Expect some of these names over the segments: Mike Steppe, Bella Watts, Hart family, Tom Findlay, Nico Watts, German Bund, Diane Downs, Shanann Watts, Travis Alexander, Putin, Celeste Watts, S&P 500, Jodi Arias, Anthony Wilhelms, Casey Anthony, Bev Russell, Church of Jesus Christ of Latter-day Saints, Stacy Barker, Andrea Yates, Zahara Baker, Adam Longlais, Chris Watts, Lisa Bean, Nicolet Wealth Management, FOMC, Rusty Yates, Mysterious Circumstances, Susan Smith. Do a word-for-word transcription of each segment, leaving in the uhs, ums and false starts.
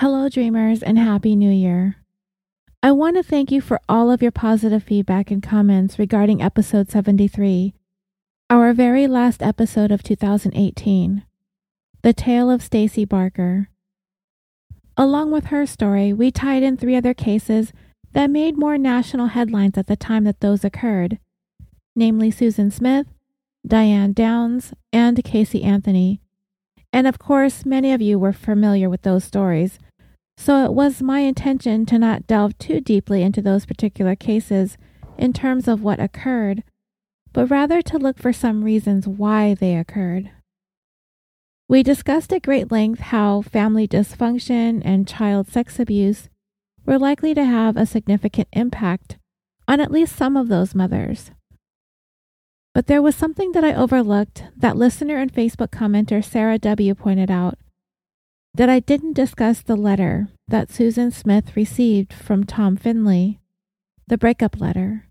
Hello, dreamers, and Happy New Year. I want to thank you for all of your positive feedback and comments regarding episode seventy-three, our very last episode of two thousand eighteen, The Tale of Stacy Barker. Along with her story, we tied in three other cases that made more national headlines at the time that those occurred, namely Susan Smith, Diane Downs, and Casey Anthony. And of course, many of you were familiar with those stories, so it was my intention to not delve too deeply into those particular cases in terms of what occurred, but rather to look for some reasons why they occurred. We discussed at great length how family dysfunction and child sex abuse were likely to have a significant impact on at least some of those mothers. But there was something that I overlooked that listener and Facebook commenter Sarah W. pointed out, that I didn't discuss the letter that Susan Smith received from Tom Findlay, the breakup letter.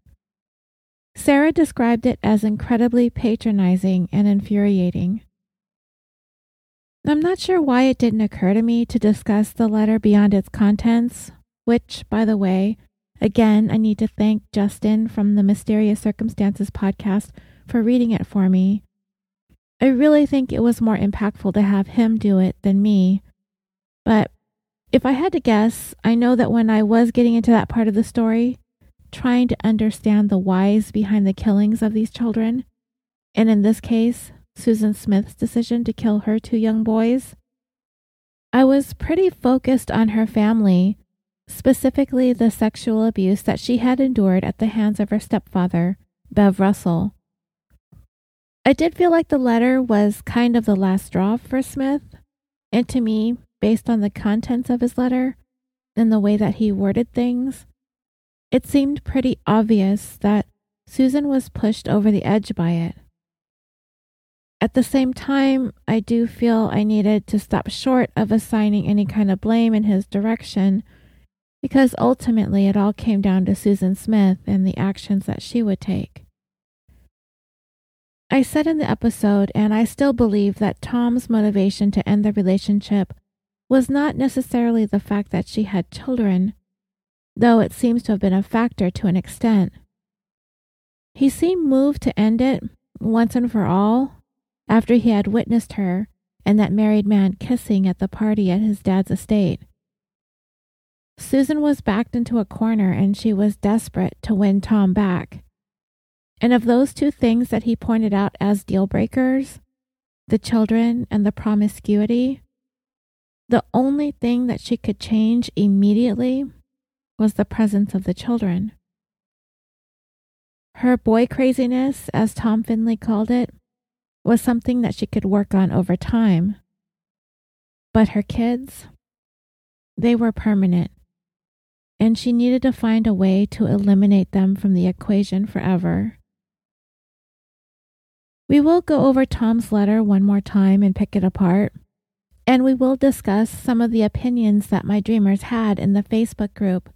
Sarah described it as incredibly patronizing and infuriating. I'm not sure why it didn't occur to me to discuss the letter beyond its contents, which, by the way, again, I need to thank Justin from the Mysterious Circumstances podcast for reading it for me. I really think it was more impactful to have him do it than me. But if I had to guess, I know that when I was getting into that part of the story, trying to understand the whys behind the killings of these children, and in this case, Susan Smith's decision to kill her two young boys, I was pretty focused on her family, specifically the sexual abuse that she had endured at the hands of her stepfather, Bev Russell. I did feel like the letter was kind of the last straw for Smith, and to me, based on the contents of his letter and the way that he worded things, it seemed pretty obvious that Susan was pushed over the edge by it. At the same time, I do feel I needed to stop short of assigning any kind of blame in his direction, because ultimately it all came down to Susan Smith and the actions that she would take. I said in the episode, and I still believe, that Tom's motivation to end the relationship was not necessarily the fact that she had children, though it seems to have been a factor to an extent. He seemed moved to end it once and for all after he had witnessed her and that married man kissing at the party at his dad's estate. Susan was backed into a corner, and she was desperate to win Tom back. And of those two things that he pointed out as deal breakers, the children and the promiscuity, the only thing that she could change immediately was the presence of the children. Her boy craziness, as Tom Findlay called it, was something that she could work on over time. But her kids, they were permanent, and she needed to find a way to eliminate them from the equation forever. We will go over Tom's letter one more time and pick it apart, and we will discuss some of the opinions that my dreamers had in the Facebook group.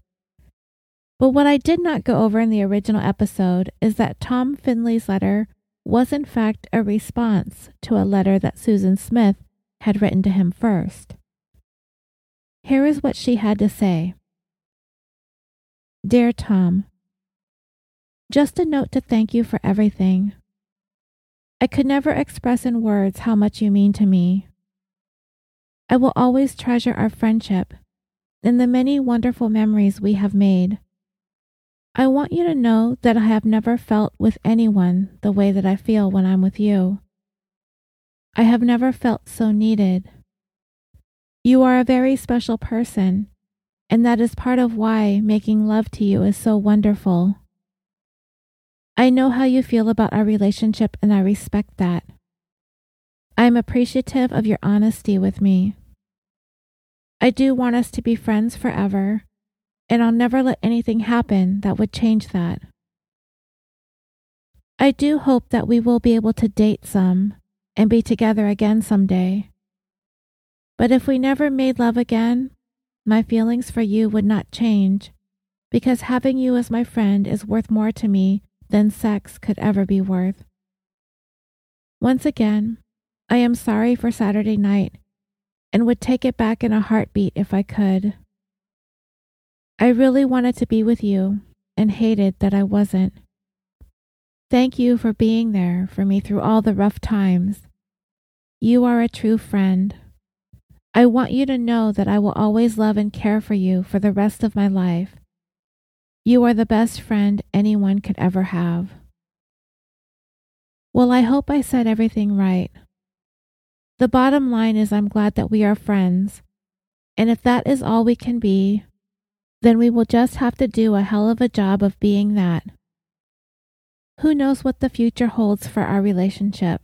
But what I did not go over in the original episode is that Tom Findlay's letter was in fact a response to a letter that Susan Smith had written to him first. Here is what she had to say. Dear Tom, just a note to thank you for everything. I could never express in words how much you mean to me. I will always treasure our friendship and the many wonderful memories we have made. I want you to know that I have never felt with anyone the way that I feel when I'm with you. I have never felt so needed. You are a very special person, and that is part of why making love to you is so wonderful. I know how you feel about our relationship, and I respect that. I am appreciative of your honesty with me. I do want us to be friends forever, and I'll never let anything happen that would change that. I do hope that we will be able to date some and be together again someday. But if we never made love again, my feelings for you would not change, because having you as my friend is worth more to me than sex could ever be worth. Once again, I am sorry for Saturday night and would take it back in a heartbeat if I could. I really wanted to be with you and hated that I wasn't. Thank you for being there for me through all the rough times. You are a true friend. I want you to know that I will always love and care for you for the rest of my life. You are the best friend anyone could ever have. Well, I hope I said everything right. The bottom line is I'm glad that we are friends, and if that is all we can be, then we will just have to do a hell of a job of being that. Who knows what the future holds for our relationship?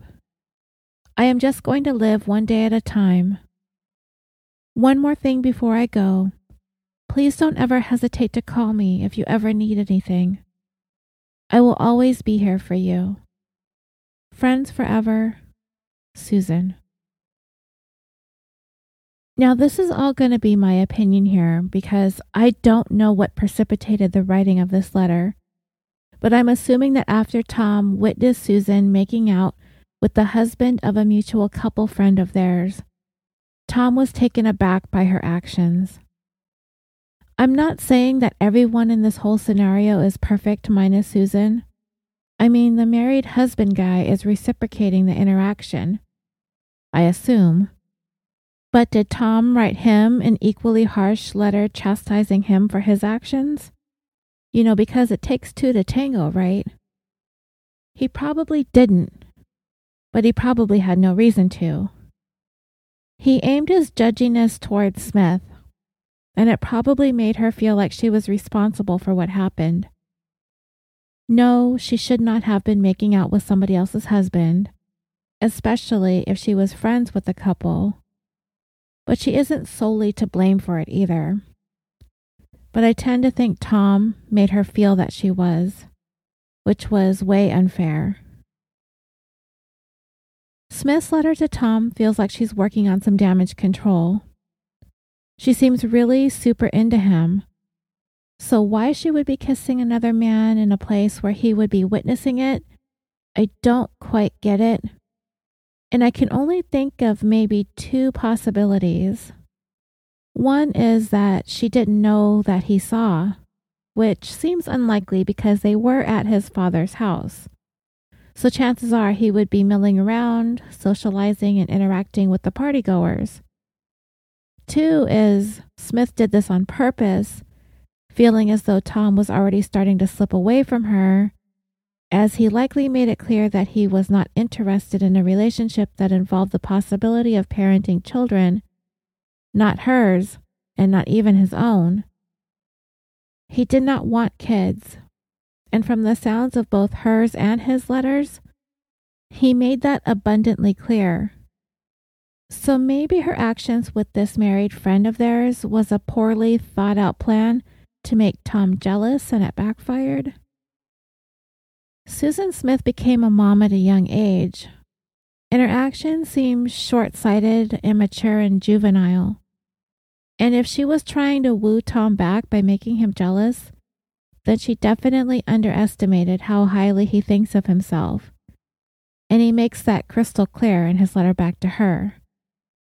I am just going to live one day at a time. One more thing before I go. Please don't ever hesitate to call me if you ever need anything. I will always be here for you. Friends forever, Susan. Now, this is all going to be my opinion here because I don't know what precipitated the writing of this letter, but I'm assuming that after Tom witnessed Susan making out with the husband of a mutual couple friend of theirs, Tom was taken aback by her actions. I'm not saying that everyone in this whole scenario is perfect minus Susan. I mean, the married husband guy is reciprocating the interaction, I assume. But did Tom write him an equally harsh letter chastising him for his actions? You know, because it takes two to tango, right? He probably didn't, but he probably had no reason to. He aimed his judginess towards Smith, and it probably made her feel like she was responsible for what happened. No, she should not have been making out with somebody else's husband, especially if she was friends with the couple. But she isn't solely to blame for it either. But I tend to think Tom made her feel that she was, which was way unfair. Smith's letter to Tom feels like she's working on some damage control. She seems really super into him. So why she would be kissing another man in a place where he would be witnessing it, I don't quite get it. And I can only think of maybe two possibilities. One is that she didn't know that he saw, which seems unlikely because they were at his father's house. So chances are he would be milling around, socializing, and interacting with the partygoers. Two is Smith did this on purpose, feeling as though Tom was already starting to slip away from her, as he likely made it clear that he was not interested in a relationship that involved the possibility of parenting children, not hers, and not even his own. He did not want kids. And from the sounds of both hers and his letters, he made that abundantly clear. So maybe her actions with this married friend of theirs was a poorly thought-out plan to make Tom jealous, and it backfired. Susan Smith became a mom at a young age, and her actions seemed short-sighted, immature, and juvenile. And if she was trying to woo Tom back by making him jealous, then she definitely underestimated how highly he thinks of himself, and he makes that crystal clear in his letter back to her,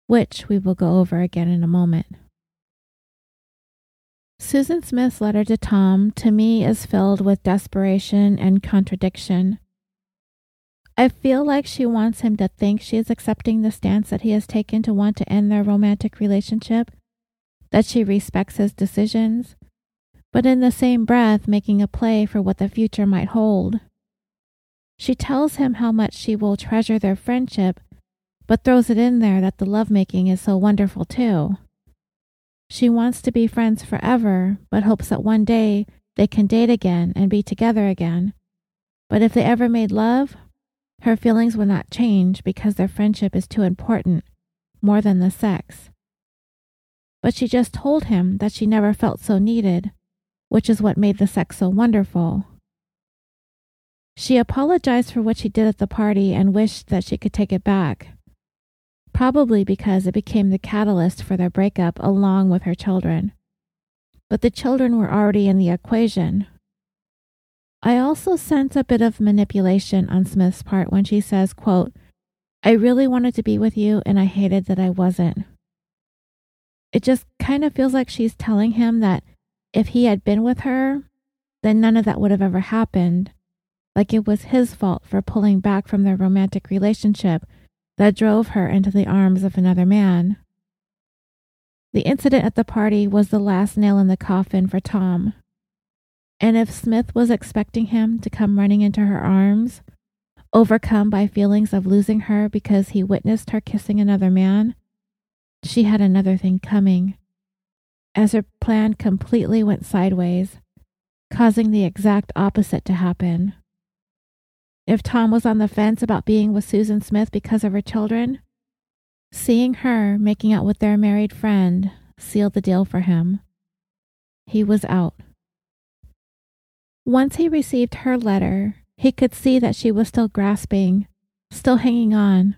which we will go over again in a moment. Susan Smith's letter to Tom, to me, is filled with desperation and contradiction. I feel like she wants him to think she is accepting the stance that he has taken to want to end their romantic relationship, that she respects his decisions, but in the same breath making a play for what the future might hold. She tells him how much she will treasure their friendship, but throws it in there that the lovemaking is so wonderful too. She wants to be friends forever, but hopes that one day they can date again and be together again. But if they ever made love, her feelings would not change because their friendship is too important, more than the sex. But she just told him that she never felt so needed, which is what made the sex so wonderful. She apologized for what she did at the party and wished that she could take it back, probably because it became the catalyst for their breakup along with her children. But the children were already in the equation. I also sense a bit of manipulation on Smith's part when she says, quote, "I really wanted to be with you and I hated that I wasn't." it just kind of feels like she's telling him that if he had been with her, then none of that would have ever happened. Like it was his fault for pulling back from their romantic relationship that drove her into the arms of another man. The incident at the party was the last nail in the coffin for Tom. And if Smith was expecting him to come running into her arms, overcome by feelings of losing her because he witnessed her kissing another man, she had another thing coming, as her plan completely went sideways, causing the exact opposite to happen. If Tom was on the fence about being with Susan Smith because of her children, seeing her making out with their married friend sealed the deal for him. He was out. Once he received her letter, he could see that she was still grasping, still hanging on,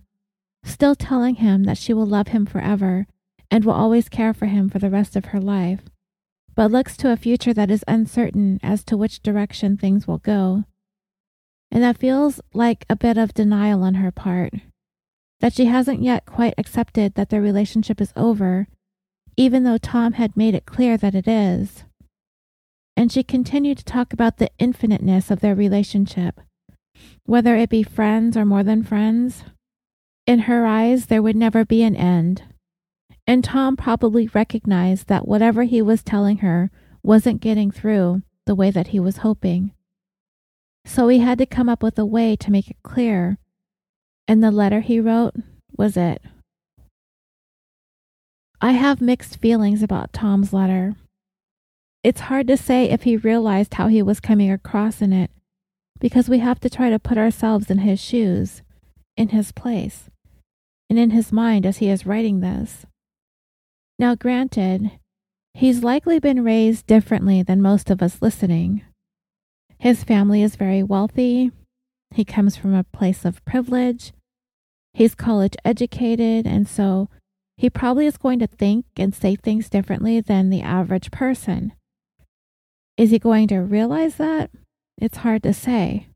still telling him that she will love him forever and will always care for him for the rest of her life, but looks to a future that is uncertain as to which direction things will go. And that feels like a bit of denial on her part, that she hasn't yet quite accepted that their relationship is over, even though Tom had made it clear that it is. And she continued to talk about the infiniteness of their relationship, whether it be friends or more than friends. In her eyes, there would never be an end. And Tom probably recognized that whatever he was telling her wasn't getting through the way that he was hoping. So he had to come up with a way to make it clear. And the letter he wrote was it. I have mixed feelings about Tom's letter. It's hard to say if he realized how he was coming across in it, because we have to try to put ourselves in his shoes, in his place, and in his mind as he is writing this. Now granted, he's likely been raised differently than most of us listening. His family is very wealthy. He comes from a place of privilege. He's college educated, and so he probably is going to think and say things differently than the average person. Is he going to realize that? It's hard to say.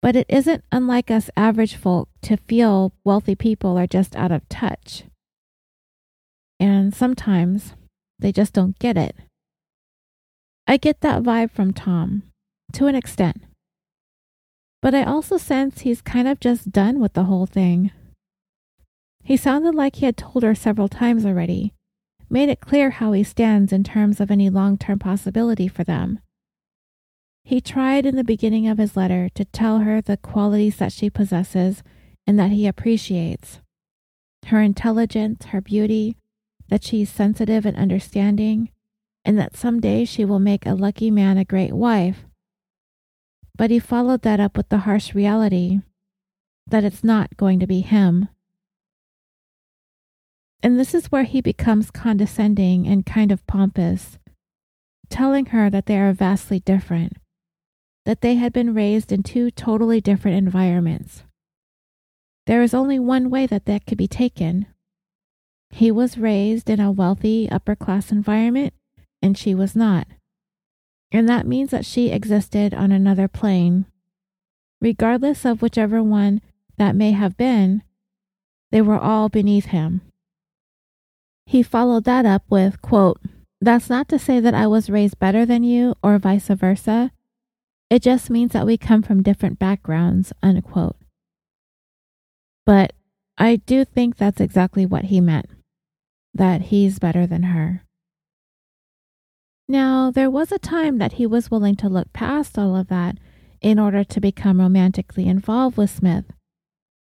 But it isn't unlike us average folk to feel wealthy people are just out of touch. And sometimes they just don't get it. I get that vibe from Tom. To an extent. But I also sense he's kind of just done with the whole thing. He sounded like he had told her several times already, made it clear how he stands in terms of any long-term possibility for them. He tried in the beginning of his letter to tell her the qualities that she possesses and that he appreciates. Her intelligence, her beauty, that she's sensitive and understanding, and that someday she will make a lucky man a great wife. But he followed that up with the harsh reality that it's not going to be him. And this is where he becomes condescending and kind of pompous, telling her that they are vastly different, that they had been raised in two totally different environments. There is only one way that that could be taken. He was raised in a wealthy upper-class environment, and she was not. And that means that she existed on another plane. Regardless of whichever one that may have been, they were all beneath him. He followed that up with, quote, that's not to say that I was raised better than you or vice versa. It just means that we come from different backgrounds, unquote. But I do think that's exactly what he meant, that he's better than her. Now, there was a time that he was willing to look past all of that in order to become romantically involved with Smith,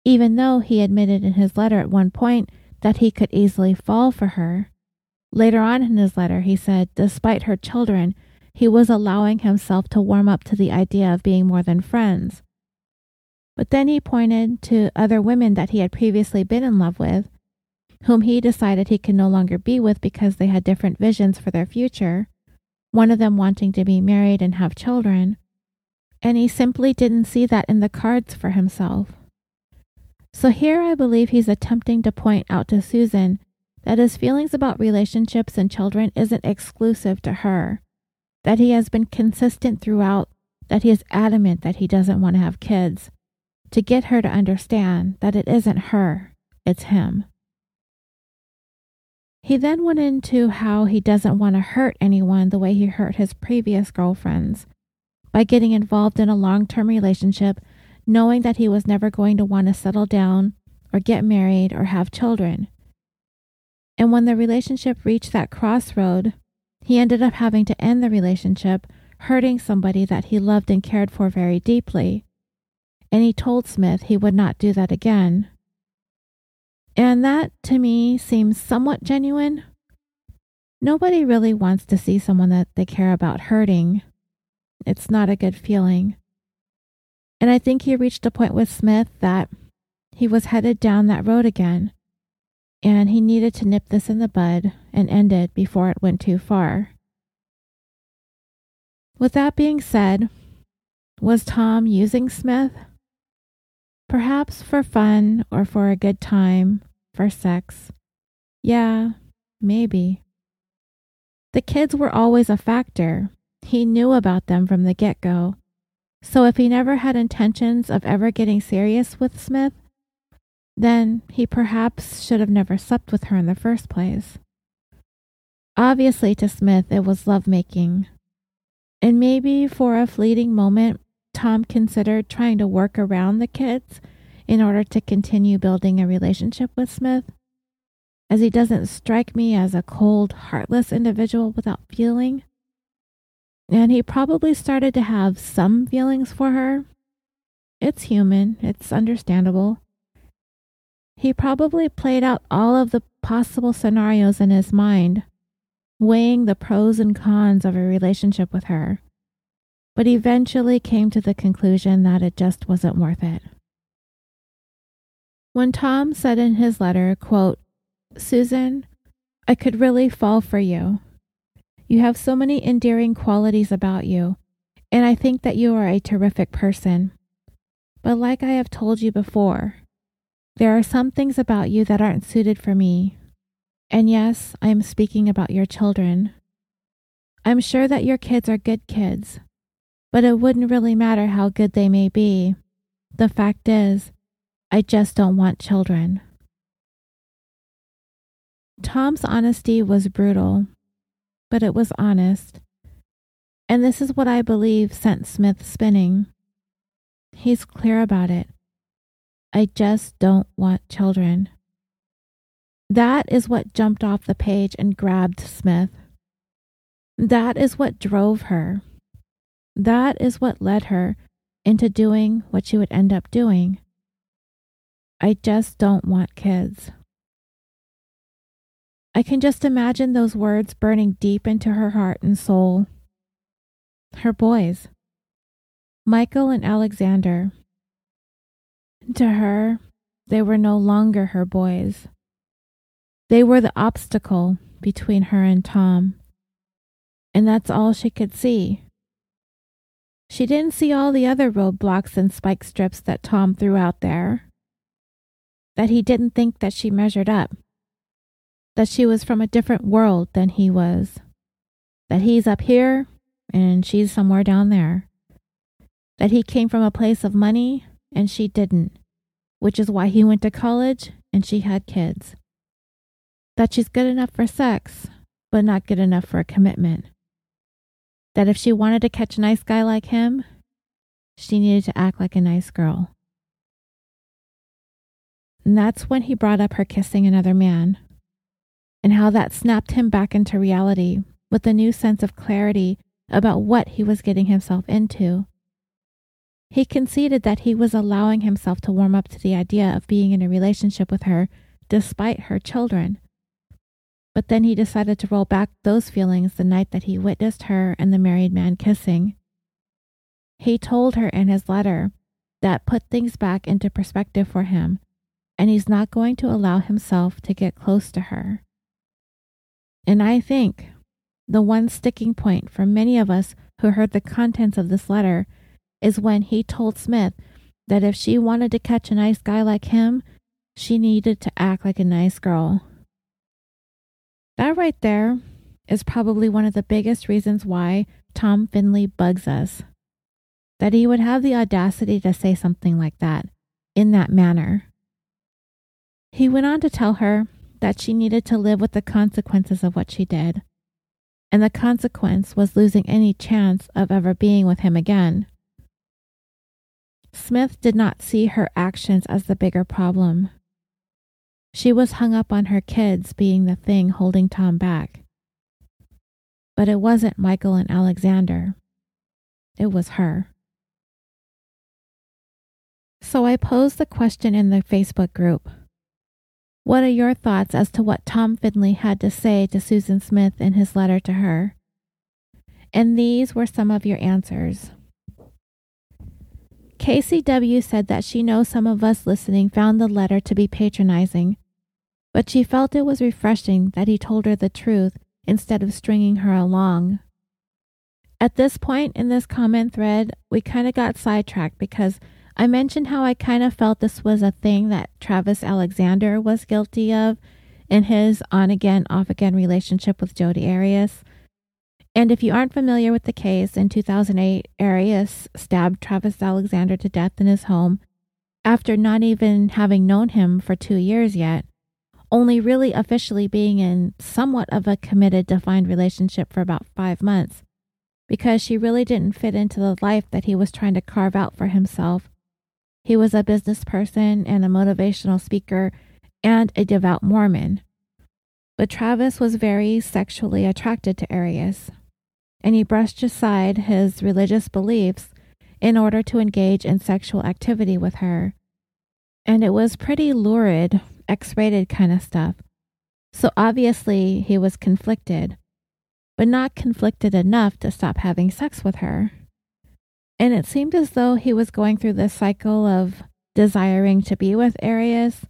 even though he admitted in his letter at one point that he could easily fall for her. Later on in his letter, he said, despite her children, he was allowing himself to warm up to the idea of being more than friends. But then he pointed to other women that he had previously been in love with, whom he decided he could no longer be with because they had different visions for their future. One of them wanting to be married and have children, and he simply didn't see that in the cards for himself. So here I believe he's attempting to point out to Susan that his feelings about relationships and children isn't exclusive to her, that he has been consistent throughout, that he is adamant that he doesn't want to have kids, to get her to understand that it isn't her, it's him. He then went into how he doesn't want to hurt anyone the way he hurt his previous girlfriends by getting involved in a long-term relationship, knowing that he was never going to want to settle down or get married or have children. And when the relationship reached that crossroad, he ended up having to end the relationship, hurting somebody that he loved and cared for very deeply. And he told Smith he would not do that again. And that, to me, seems somewhat genuine. Nobody really wants to see someone that they care about hurting. It's not a good feeling. And I think he reached a point with Smith that he was headed down that road again, and he needed to nip this in the bud and end it before it went too far. With that being said, was Tom using Smith? Perhaps for fun or for a good time, for sex. Yeah, maybe. The kids were always a factor. He knew about them from the get-go. So if he never had intentions of ever getting serious with Smith, then he perhaps should have never slept with her in the first place. Obviously, to Smith, it was lovemaking. And maybe for a fleeting moment, Tom considered trying to work around the kids in order to continue building a relationship with Smith, as he doesn't strike me as a cold, heartless individual without feeling. And he probably started to have some feelings for her. It's human, it's understandable. He probably played out all of the possible scenarios in his mind, weighing the pros and cons of a relationship with her, but eventually came to the conclusion that it just wasn't worth it. When Tom said in his letter, quote, "Susan, I could really fall for you. You have so many endearing qualities about you, and I think that you are a terrific person. But like I have told you before, there are some things about you that aren't suited for me. And yes, I am speaking about your children. I'm sure that your kids are good kids, but it wouldn't really matter how good they may be. The fact is, I just don't want children." Tom's honesty was brutal, but it was honest. And this is what I believe sent Smith spinning. He's clear about it. I just don't want children. That is what jumped off the page and grabbed Smith. That is what drove her. That is what led her into doing what she would end up doing. I just don't want kids. I can just imagine those words burning deep into her heart and soul. Her boys, Michael and Alexander. To her, they were no longer her boys. They were the obstacle between her and Tom. And that's all she could see. She didn't see all the other roadblocks and spike strips that Tom threw out there. That he didn't think that she measured up. That she was from a different world than he was. That he's up here and she's somewhere down there. That he came from a place of money and she didn't, which is why he went to college and she had kids. That she's good enough for sex, but not good enough for a commitment. That if she wanted to catch a nice guy like him, she needed to act like a nice girl. And that's when he brought up her kissing another man, and how that snapped him back into reality with a new sense of clarity about what he was getting himself into. He conceded that he was allowing himself to warm up to the idea of being in a relationship with her despite her children. But then he decided to roll back those feelings the night that he witnessed her and the married man kissing. He told her in his letter that put things back into perspective for him, and he's not going to allow himself to get close to her. And I think the one sticking point for many of us who heard the contents of this letter is when he told Smith that if she wanted to catch a nice guy like him, she needed to act like a nice girl. That right there is probably one of the biggest reasons why Tom Findlay bugs us. That he would have the audacity to say something like that, in that manner. He went on to tell her that she needed to live with the consequences of what she did, and the consequence was losing any chance of ever being with him again. Smith did not see her actions as the bigger problem. She was hung up on her kids being the thing holding Tom back. But it wasn't Michael and Alexander. It was her. So I posed the question in the Facebook group. What are your thoughts as to what Tom Findlay had to say to Susan Smith in his letter to her? And these were some of your answers. Casey W. said that she knows some of us listening found the letter to be patronizing, but she felt it was refreshing that he told her the truth instead of stringing her along. At this point in this comment thread, we kind of got sidetracked because I mentioned how I kind of felt this was a thing that Travis Alexander was guilty of in his on-again, off-again relationship with Jodi Arias. And if you aren't familiar with the case, in two thousand eight, Arias stabbed Travis Alexander to death in his home after not even having known him for two years yet, only really officially being in somewhat of a committed, defined relationship for about five months, because she really didn't fit into the life that he was trying to carve out for himself. He was a business person and a motivational speaker and a devout Mormon. But Travis was very sexually attracted to Arias, and he brushed aside his religious beliefs in order to engage in sexual activity with her. And it was pretty lurid, X-rated kind of stuff. So obviously he was conflicted, but not conflicted enough to stop having sex with her. And it seemed as though he was going through this cycle of desiring to be with Arias,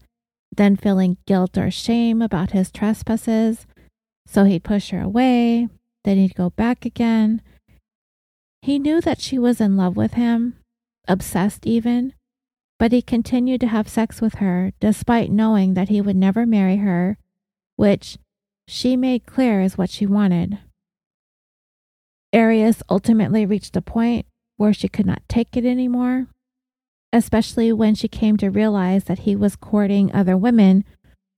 then feeling guilt or shame about his trespasses, so he'd push her away, then he'd go back again. He knew that she was in love with him, obsessed even, but he continued to have sex with her despite knowing that he would never marry her, which she made clear is what she wanted. Arias ultimately reached a point where she could not take it anymore, especially when she came to realize that he was courting other women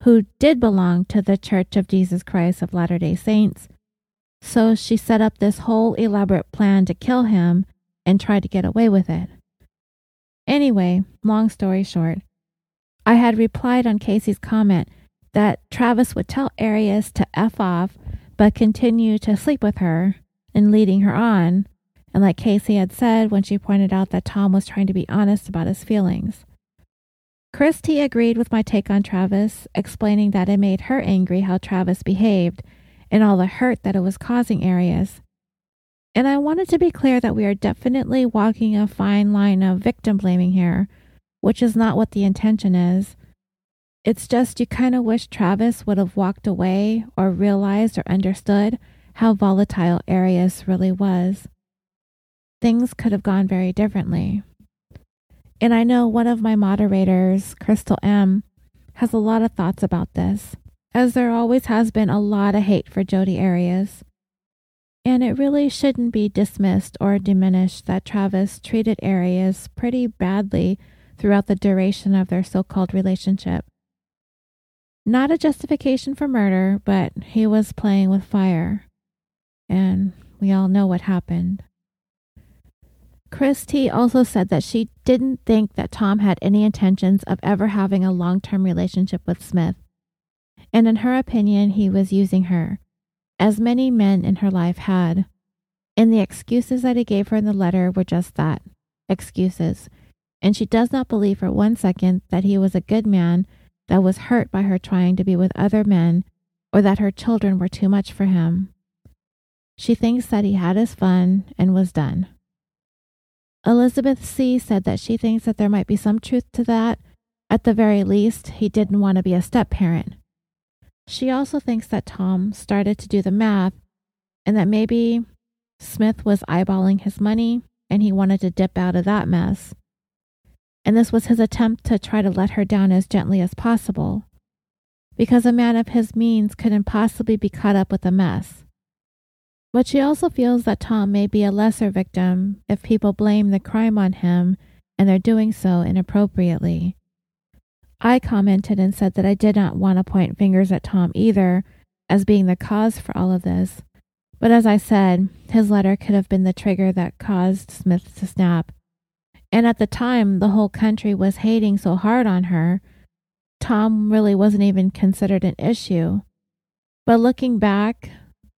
who did belong to the Church of Jesus Christ of Latter-day Saints. So she set up this whole elaborate plan to kill him and tried to get away with it. Anyway, long story short, I had replied on Casey's comment that Travis would tell Arias to F off but continue to sleep with her and leading her on. And like Casey had said when she pointed out that Tom was trying to be honest about his feelings. Chris T. agreed with my take on Travis, explaining that it made her angry how Travis behaved and all the hurt that it was causing Arias. And I wanted to be clear that we are definitely walking a fine line of victim blaming here, which is not what the intention is. It's just you kind of wish Travis would have walked away or realized or understood how volatile Arias really was. Things could have gone very differently. And I know one of my moderators, Crystal M., has a lot of thoughts about this, as there always has been a lot of hate for Jodi Arias. And it really shouldn't be dismissed or diminished that Travis treated Arias pretty badly throughout the duration of their so-called relationship. Not a justification for murder, but he was playing with fire. And we all know what happened. Chris T. also said that she didn't think that Tom had any intentions of ever having a long-term relationship with Smith, and in her opinion, he was using her, as many men in her life had, and the excuses that he gave her in the letter were just that, excuses, and she does not believe for one second that he was a good man that was hurt by her trying to be with other men or that her children were too much for him. She thinks that he had his fun and was done. Elizabeth C. said that she thinks that there might be some truth to that. At the very least, he didn't want to be a step-parent. She also thinks that Tom started to do the math and that maybe Smith was eyeballing his money and he wanted to dip out of that mess. And this was his attempt to try to let her down as gently as possible, because a man of his means couldn't possibly be caught up with a mess. But she also feels that Tom may be a lesser victim if people blame the crime on him and they're doing so inappropriately. I commented and said that I did not want to point fingers at Tom either as being the cause for all of this. But as I said, his letter could have been the trigger that caused Smith to snap. And at the time, the whole country was hating so hard on her, Tom really wasn't even considered an issue. But looking back,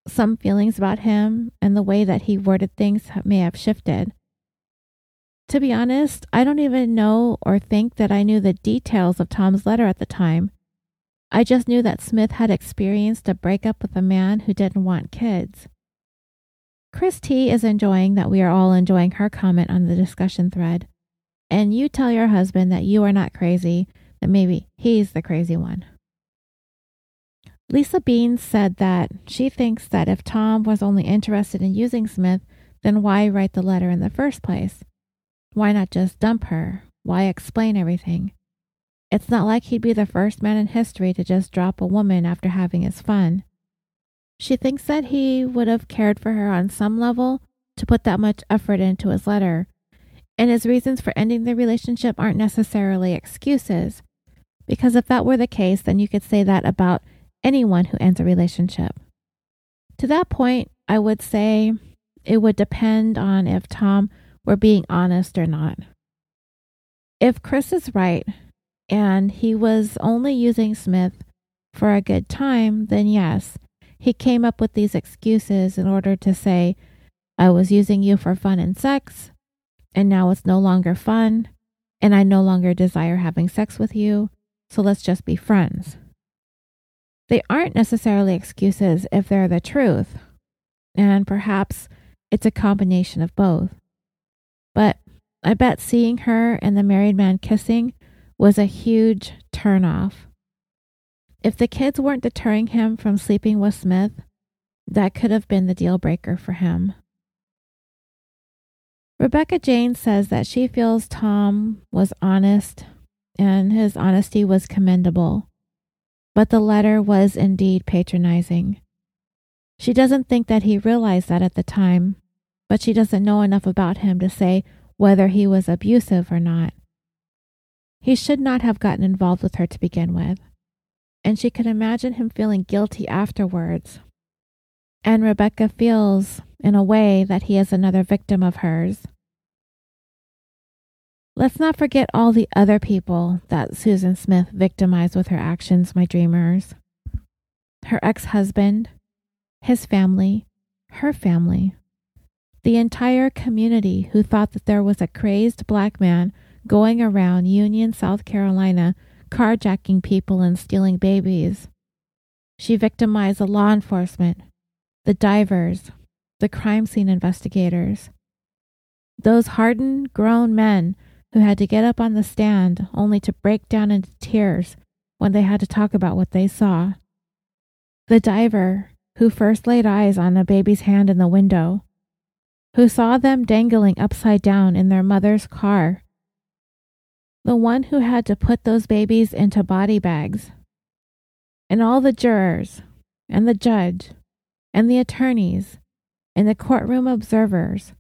some feelings about him and the way that he worded things may have shifted. To be honest, I don't even know or think that I knew the details of Tom's letter at the time. I just knew that Smith had experienced a breakup with a man who didn't want kids. Chris T. is enjoying that we are all enjoying her comment on the discussion thread. And you tell your husband that you are not crazy, that maybe he's the crazy one. Lisa Bean said that she thinks that if Tom was only interested in using Smith, then why write the letter in the first place? Why not just dump her? Why explain everything? It's not like he'd be the first man in history to just drop a woman after having his fun. She thinks that he would have cared for her on some level to put that much effort into his letter, and his reasons for ending the relationship aren't necessarily excuses, because if that were the case, then you could say that about anyone who ends a relationship. To that point, I would say it would depend on if Tom were being honest or not. If Chris is right, and he was only using Smith for a good time, then yes, he came up with these excuses in order to say, I was using you for fun and sex, and now it's no longer fun, and I no longer desire having sex with you, so let's just be friends. They aren't necessarily excuses if they're the truth, and perhaps it's a combination of both. But I bet seeing her and the married man kissing was a huge turnoff. If the kids weren't deterring him from sleeping with Smith, that could have been the deal breaker for him. Rebecca Jane says that she feels Tom was honest and his honesty was commendable, but the letter was indeed patronizing. She doesn't think that he realized that at the time, but she doesn't know enough about him to say whether he was abusive or not. He should not have gotten involved with her to begin with. And she could imagine him feeling guilty afterwards. And Rebecca feels, in a way, that he is another victim of hers. Let's not forget all the other people that Susan Smith victimized with her actions, my dreamers. Her ex-husband, his family, her family, the entire community who thought that there was a crazed black man going around Union, South Carolina, carjacking people and stealing babies. She victimized the law enforcement, the divers, the crime scene investigators. Those hardened, grown men who had to get up on the stand only to break down into tears when they had to talk about what they saw. The diver who first laid eyes on a baby's hand in the window, who saw them dangling upside down in their mother's car. The one who had to put those babies into body bags, and all the jurors, and the judge, and the attorneys, and the courtroom observers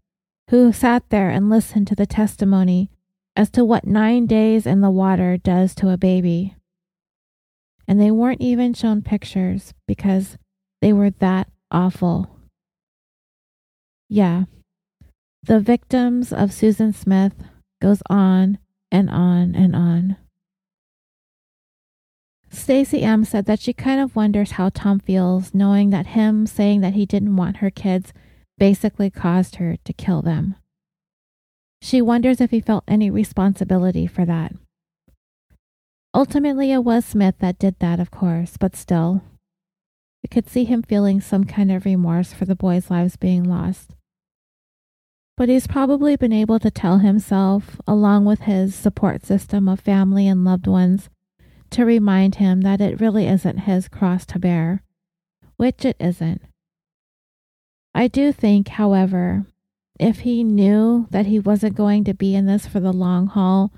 who sat there and listened to the testimony as to what nine days in the water does to a baby. And they weren't even shown pictures because they were that awful. Yeah, the victims of Susan Smith goes on and on and on. Stacy M. said that she kind of wonders how Tom feels, knowing that him saying that he didn't want her kids basically caused her to kill them. She wonders if he felt any responsibility for that. Ultimately, it was Smith that did that, of course, but still, we could see him feeling some kind of remorse for the boys' lives being lost. But he's probably been able to tell himself, along with his support system of family and loved ones, to remind him that it really isn't his cross to bear, which it isn't. I do think, however, if he knew that he wasn't going to be in this for the long haul,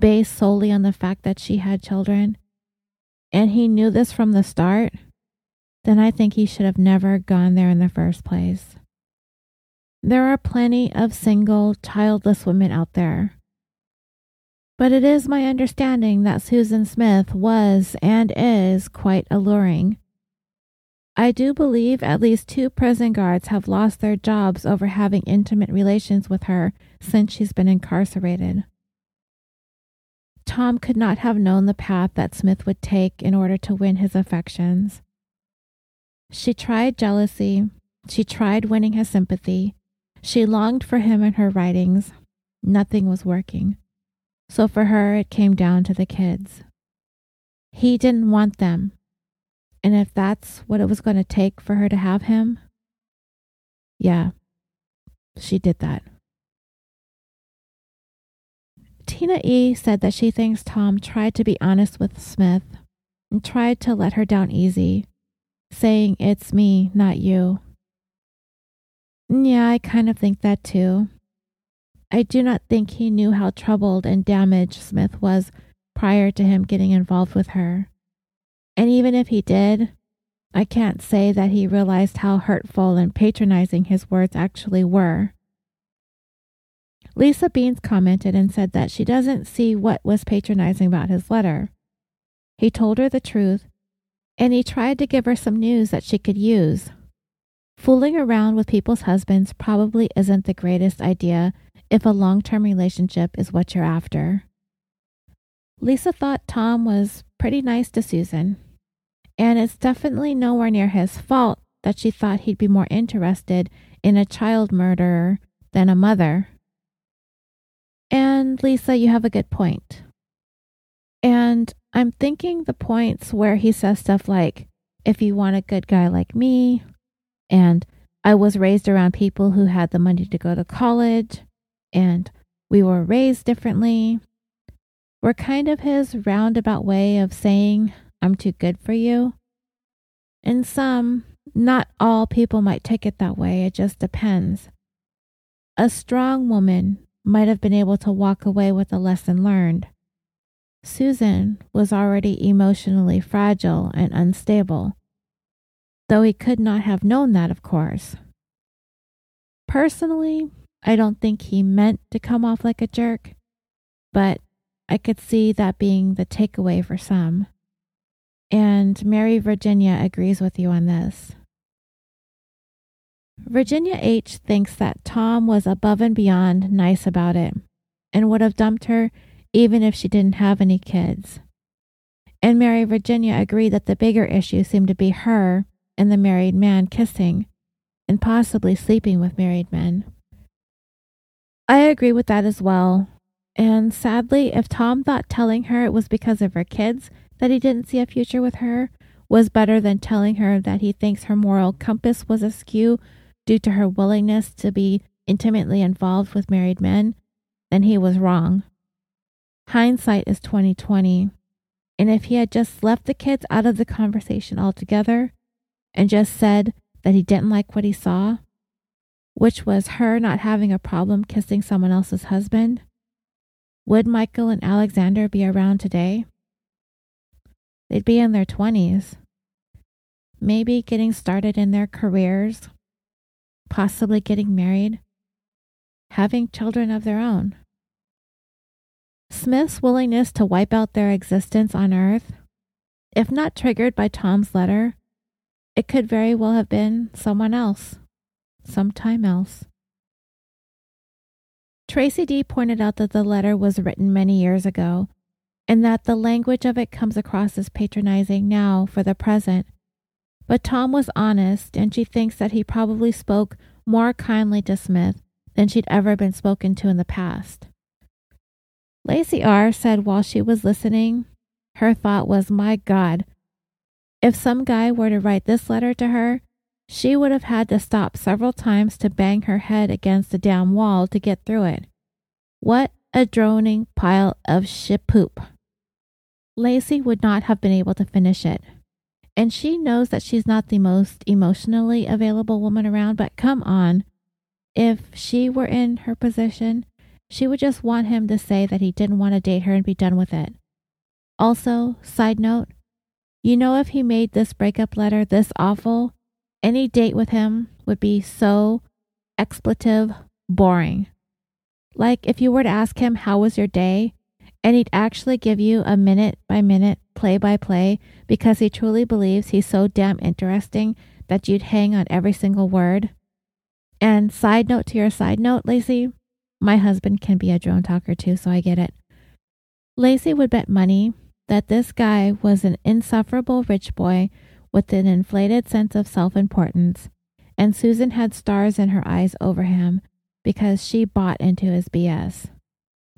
based solely on the fact that she had children, and he knew this from the start, then I think he should have never gone there in the first place. There are plenty of single, childless women out there. But it is my understanding that Susan Smith was and is quite alluring. I do believe at least two prison guards have lost their jobs over having intimate relations with her since she's been incarcerated. Tom could not have known the path that Smith would take in order to win his affections. She tried jealousy. She tried winning his sympathy. She longed for him in her writings. Nothing was working. So for her, it came down to the kids. He didn't want them. And if that's what it was going to take for her to have him, yeah, she did that. Tina E. said that she thinks Tom tried to be honest with Smith and tried to let her down easy, saying, "It's me, not you." Yeah, I kind of think that too. I do not think he knew how troubled and damaged Smith was prior to him getting involved with her. And even if he did, I can't say that he realized how hurtful and patronizing his words actually were. Lisa Beans commented and said that she doesn't see what was patronizing about his letter. He told her the truth, and he tried to give her some news that she could use. Fooling around with people's husbands probably isn't the greatest idea if a long-term relationship is what you're after. Lisa thought Tom was pretty nice to Susan, and it's definitely nowhere near his fault that she thought he'd be more interested in a child murderer than a mother. And Lisa, you have a good point. And I'm thinking the points where he says stuff like, "If you want a good guy like me," and "I was raised around people who had the money to go to college," and "We were raised differently," were kind of his roundabout way of saying, "I'm too good for you." And some, not all people might take it that way. It just depends. A strong woman might have been able to walk away with a lesson learned. Susan was already emotionally fragile and unstable, though he could not have known that, of course. Personally, I don't think he meant to come off like a jerk, but I could see that being the takeaway for some. And Mary Virginia agrees with you on this. Virginia H. thinks that Tom was above and beyond nice about it and would have dumped her even if she didn't have any kids. And Mary Virginia agreed that the bigger issue seemed to be her and the married man kissing and possibly sleeping with married men. I agree with that as well. And sadly, if Tom thought telling her it was because of her kids that he didn't see a future with her was better than telling her that he thinks her moral compass was askew due to her willingness to be intimately involved with married men, then he was wrong. Hindsight is twenty twenty, and if he had just left the kids out of the conversation altogether and just said that he didn't like what he saw, which was her not having a problem kissing someone else's husband, would Michael and Alexander be around today? They'd be in their twenties, maybe getting started in their careers, possibly getting married, having children of their own. Smith's willingness to wipe out their existence on Earth, if not triggered by Tom's letter, it could very well have been someone else, sometime else. Tracy D. pointed out that the letter was written many years ago, and that the language of it comes across as patronizing now for the present. But Tom was honest, and she thinks that he probably spoke more kindly to Smith than she'd ever been spoken to in the past. Lacey R. said while she was listening, her thought was, "My God, if some guy were to write this letter to her, she would have had to stop several times to bang her head against a damn wall to get through it. What a droning pile of shit poop." Lacey would not have been able to finish it. And she knows that she's not the most emotionally available woman around, but come on. If she were in her position, she would just want him to say that he didn't want to date her and be done with it. Also, side note, you know if he made this breakup letter this awful, any date with him would be so expletive boring. Like if you were to ask him, "How was your day?" and he'd actually give you a minute-by-minute, play-by-play, because he truly believes he's so damn interesting that you'd hang on every single word. And side note to your side note, Lacey, my husband can be a drone talker too, so I get it. Lacey would bet money that this guy was an insufferable rich boy with an inflated sense of self-importance, and Susan had stars in her eyes over him because she bought into his B S.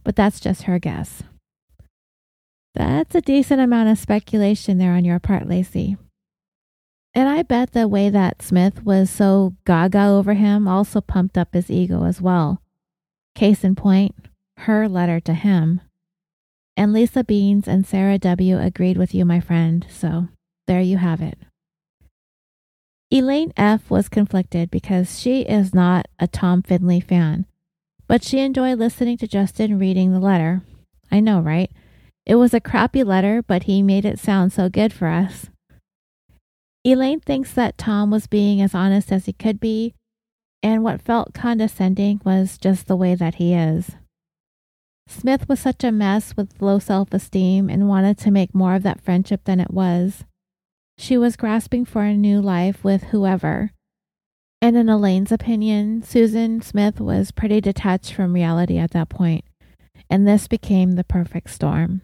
But that's just her guess. That's a decent amount of speculation there on your part, Lacey. And I bet the way that Smith was so gaga over him also pumped up his ego as well. Case in point, her letter to him. And Lisa Beans and Sarah W. agreed with you, my friend, so there you have it. Elaine F. was conflicted because she is not a Tom Findlay fan, but she enjoyed listening to Justin reading the letter. I know, right? It was a crappy letter, but he made it sound so good for us. Elaine thinks that Tom was being as honest as he could be, and what felt condescending was just the way that he is. Smith was such a mess with low self-esteem and wanted to make more of that friendship than it was. She was grasping for a new life with whoever. And in Elaine's opinion, Susan Smith was pretty detached from reality at that point, and this became the perfect storm.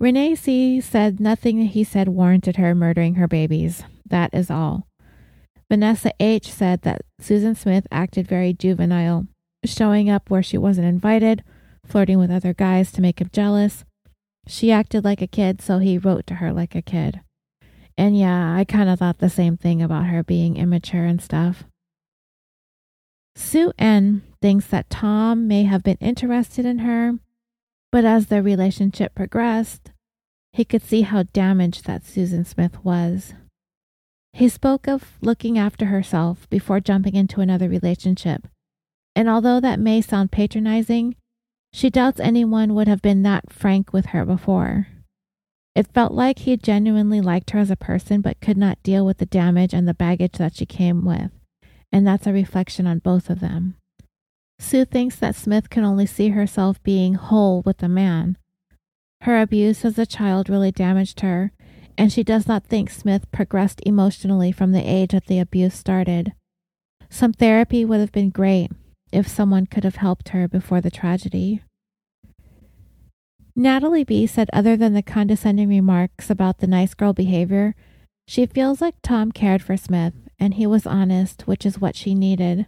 Renee C. said nothing he said warranted her murdering her babies. That is all. Vanessa H. said that Susan Smith acted very juvenile, showing up where she wasn't invited, flirting with other guys to make him jealous. She acted like a kid, so he wrote to her like a kid. And yeah, I kind of thought the same thing about her being immature and stuff. Sue N. thinks that Tom may have been interested in her, but as their relationship progressed, he could see how damaged that Susan Smith was. He spoke of looking after herself before jumping into another relationship, and although that may sound patronizing, she doubts anyone would have been that frank with her before. It felt like he genuinely liked her as a person but could not deal with the damage and the baggage that she came with, and that's a reflection on both of them. Sue thinks that Smith can only see herself being whole with the man. Her abuse as a child really damaged her, and she does not think Smith progressed emotionally from the age that the abuse started. Some therapy would have been great if someone could have helped her before the tragedy. Natalie B. said other than the condescending remarks about the nice girl behavior, she feels like Tom cared for Smith, and he was honest, which is what she needed.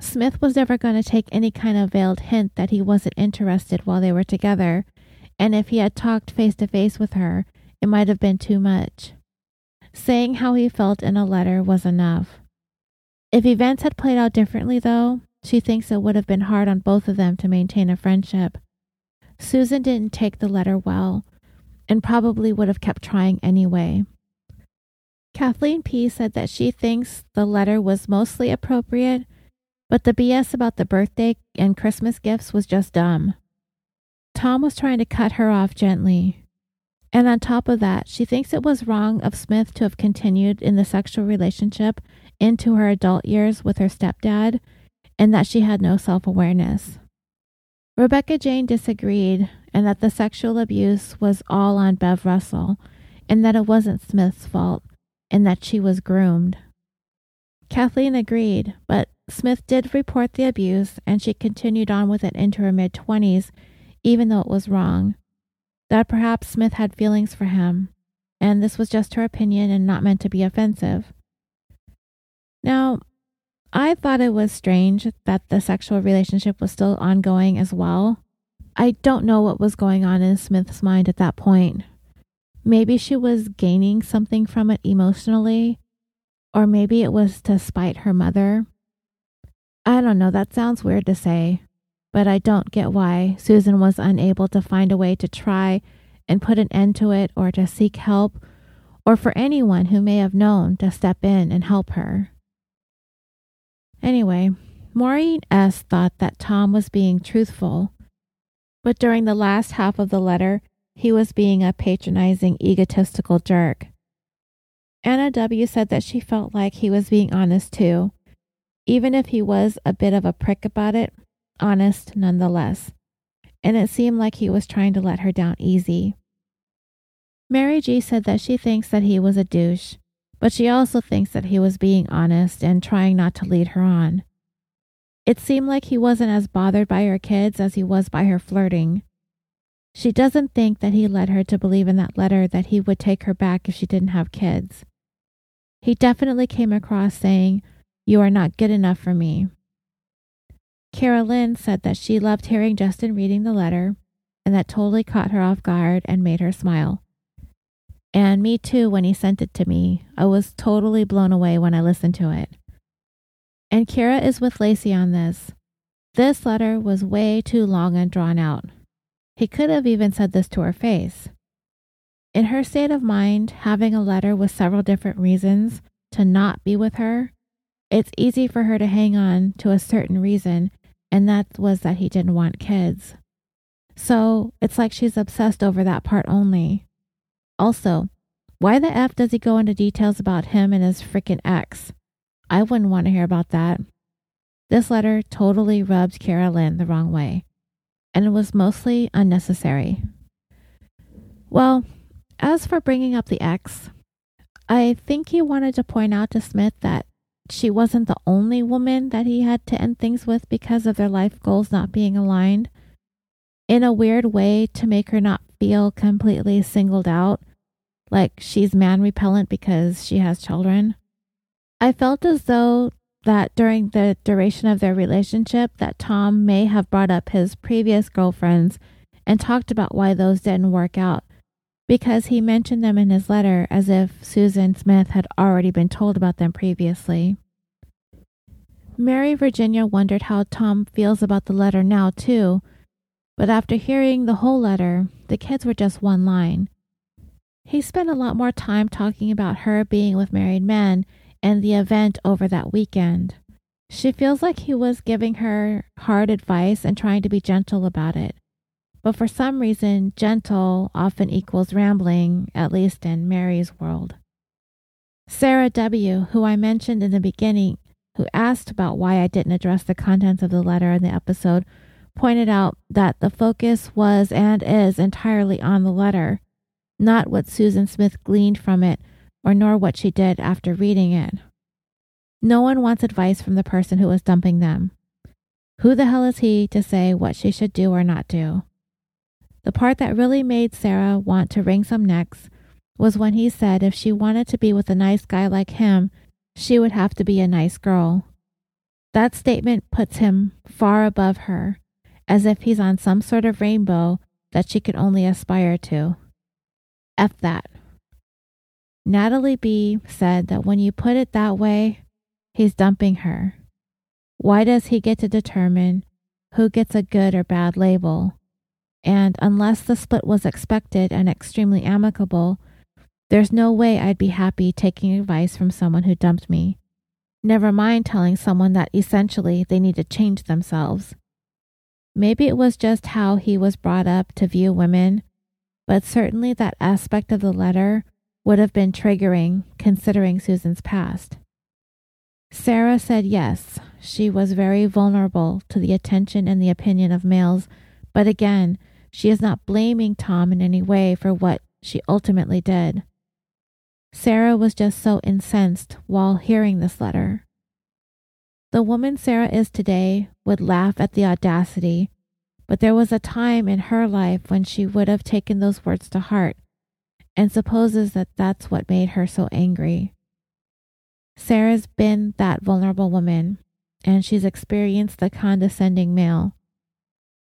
Smith was never going to take any kind of veiled hint that he wasn't interested while they were together, and if he had talked face-to-face with her, it might have been too much. Saying how he felt in a letter was enough. If events had played out differently, though, she thinks it would have been hard on both of them to maintain a friendship. Susan didn't take the letter well, and probably would have kept trying anyway. Kathleen P. said that she thinks the letter was mostly appropriate, but the B S about the birthday and Christmas gifts was just dumb. Tom was trying to cut her off gently. And on top of that, she thinks it was wrong of Smith to have continued in the sexual relationship into her adult years with her stepdad, and that she had no self-awareness. Rebecca Jane disagreed, and that the sexual abuse was all on Bev Russell, and that it wasn't Smith's fault, and that she was groomed. Kathleen agreed, but Smith did report the abuse, and she continued on with it into her mid-twenties, even though it was wrong. That perhaps Smith had feelings for him, and this was just her opinion and not meant to be offensive. Now, I thought it was strange that the sexual relationship was still ongoing as well. I don't know what was going on in Smith's mind at that point. Maybe she was gaining something from it emotionally, or maybe it was to spite her mother. I don't know, that sounds weird to say, but I don't get why Susan was unable to find a way to try and put an end to it, or to seek help, or for anyone who may have known to step in and help her. Anyway, Maureen S. thought that Tom was being truthful, but during the last half of the letter, he was being a patronizing, egotistical jerk. Anna W. said that she felt like he was being honest too, even if he was a bit of a prick about it, honest nonetheless, and it seemed like he was trying to let her down easy. Mary G. said that she thinks that he was a douche, but she also thinks that he was being honest and trying not to lead her on. It seemed like he wasn't as bothered by her kids as he was by her flirting. She doesn't think that he led her to believe in that letter that he would take her back if she didn't have kids. He definitely came across saying, "You are not good enough for me." Carolyn said that she loved hearing Justin reading the letter, and that totally caught her off guard and made her smile. "And me too when he sent it to me. I was totally blown away when I listened to it." And Kira is with Lacey on this. This letter was way too long and drawn out. He could have even said this to her face. In her state of mind, having a letter with several different reasons to not be with her, it's easy for her to hang on to a certain reason, and that was that he didn't want kids. So it's like she's obsessed over that part only. Also, why the F does he go into details about him and his freaking ex? I wouldn't want to hear about that. This letter totally rubbed Kara Lynn the wrong way, and it was mostly unnecessary. Well, as for bringing up the ex, I think he wanted to point out to Smith that she wasn't the only woman that he had to end things with because of their life goals not being aligned, in a weird way to make her not feel completely singled out, like she's man repellent because she has children. I felt as though that during the duration of their relationship that Tom may have brought up his previous girlfriends and talked about why those didn't work out, because he mentioned them in his letter as if Susan Smith had already been told about them previously. Mary Virginia wondered how Tom feels about the letter now too, but after hearing the whole letter, the kids were just one line. He spent a lot more time talking about her being with married men and the event over that weekend. She feels like he was giving her hard advice and trying to be gentle about it. But for some reason, gentle often equals rambling, at least in Mary's world. Sarah W., who I mentioned in the beginning, who asked about why I didn't address the contents of the letter in the episode, pointed out that the focus was and is entirely on the letter, not what Susan Smith gleaned from it, or nor what she did after reading it. No one wants advice from the person who is dumping them. Who the hell is he to say what she should do or not do? The part that really made Sarah want to wring some necks was when he said if she wanted to be with a nice guy like him, she would have to be a nice girl. That statement puts him far above her, as if he's on some sort of rainbow that she could only aspire to. F that. Natalie B. said that when you put it that way, he's dumping her. Why does he get to determine who gets a good or bad label? And unless the split was expected and extremely amicable, there's no way I'd be happy taking advice from someone who dumped me. Never mind telling someone that essentially they need to change themselves. Maybe it was just how he was brought up to view women, but certainly that aspect of the letter would have been triggering considering Susan's past. Sarah said yes, she was very vulnerable to the attention and the opinion of males, but again, she is not blaming Tom in any way for what she ultimately did. Sarah was just so incensed while hearing this letter. The woman Sarah is today would laugh at the audacity, but there was a time in her life when she would have taken those words to heart, and supposes that that's what made her so angry. Sarah's been that vulnerable woman, and she's experienced the condescending male.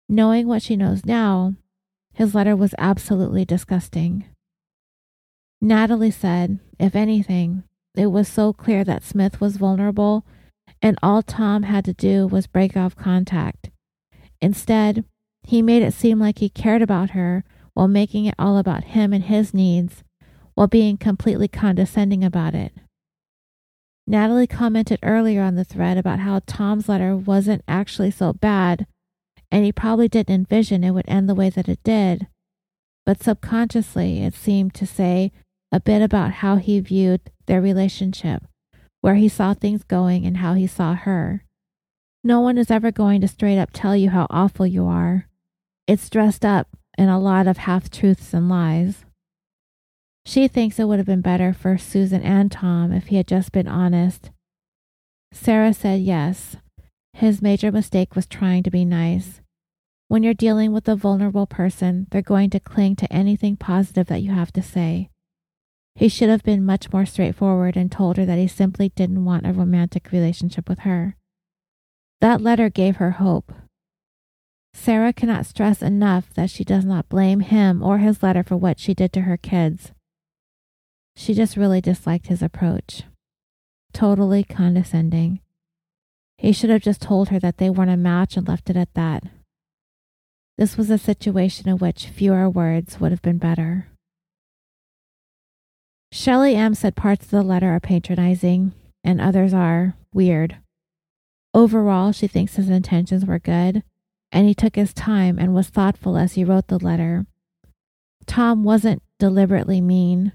Knowing what she knows now, his letter was absolutely disgusting. Natalie said, if anything, it was so clear that Smith was vulnerable, and all Tom had to do was break off contact. Instead, he made it seem like he cared about her, while making it all about him and his needs, while being completely condescending about it. Natalie commented earlier on the thread about how Tom's letter wasn't actually so bad, and he probably didn't envision it would end the way that it did, but subconsciously it seemed to say a bit about how he viewed their relationship, where he saw things going and how he saw her. No one is ever going to straight up tell you how awful you are. It's dressed up in a lot of half-truths and lies. She thinks it would have been better for Susan and Tom if he had just been honest. Sarah said yes. His major mistake was trying to be nice. When you're dealing with a vulnerable person, they're going to cling to anything positive that you have to say. He should have been much more straightforward and told her that he simply didn't want a romantic relationship with her. That letter gave her hope. Sarah cannot stress enough that she does not blame him or his letter for what she did to her kids. She just really disliked his approach. Totally condescending. He should have just told her that they weren't a match and left it at that. This was a situation in which fewer words would have been better. Shelley M. said parts of the letter are patronizing, and others are weird. Overall, she thinks his intentions were good, and he took his time and was thoughtful as he wrote the letter. Tom wasn't deliberately mean.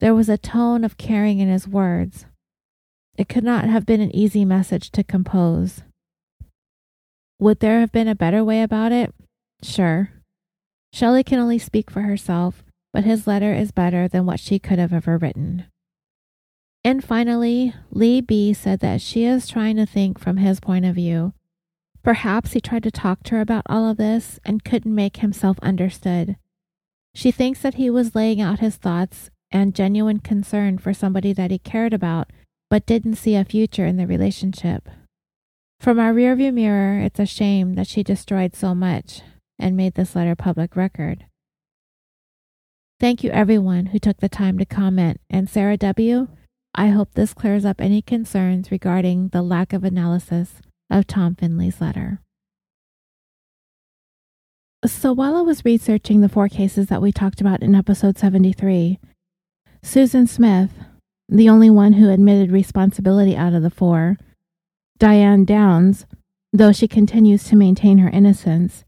There was a tone of caring in his words. It could not have been an easy message to compose. Would there have been a better way about it? Sure. Shelley can only speak for herself, but his letter is better than what she could have ever written. And finally, Lee B. said that she is trying to think from his point of view. Perhaps he tried to talk to her about all of this and couldn't make himself understood. She thinks that he was laying out his thoughts and genuine concern for somebody that he cared about, but didn't see a future in the relationship. From our rearview mirror, it's a shame that she destroyed so much and made this letter public record. Thank you everyone who took the time to comment, and Sarah W., I hope this clears up any concerns regarding the lack of analysis of Tom Findlay's letter. So while I was researching the four cases that we talked about in episode seventy-three, Susan Smith, the only one who admitted responsibility out of the four, Diane Downs, though she continues to maintain her innocence,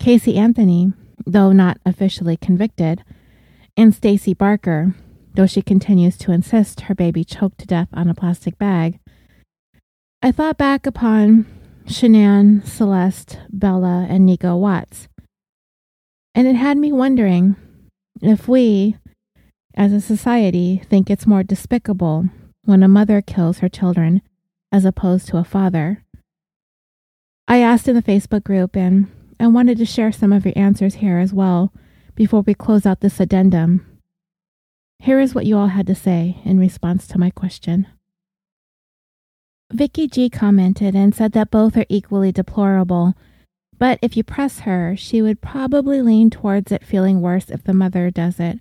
Casey Anthony, though not officially convicted, and Stacy Barker, though she continues to insist her baby choked to death on a plastic bag. I thought back upon Shanann, Celeste, Bella, and Nico Watts, and it had me wondering if we, as a society, think it's more despicable when a mother kills her children as opposed to a father. I asked in the Facebook group, and I wanted to share some of your answers here as well before we close out this addendum. Here is what you all had to say in response to my question. Vicky G. commented and said that both are equally deplorable, but if you press her, she would probably lean towards it feeling worse if the mother does it,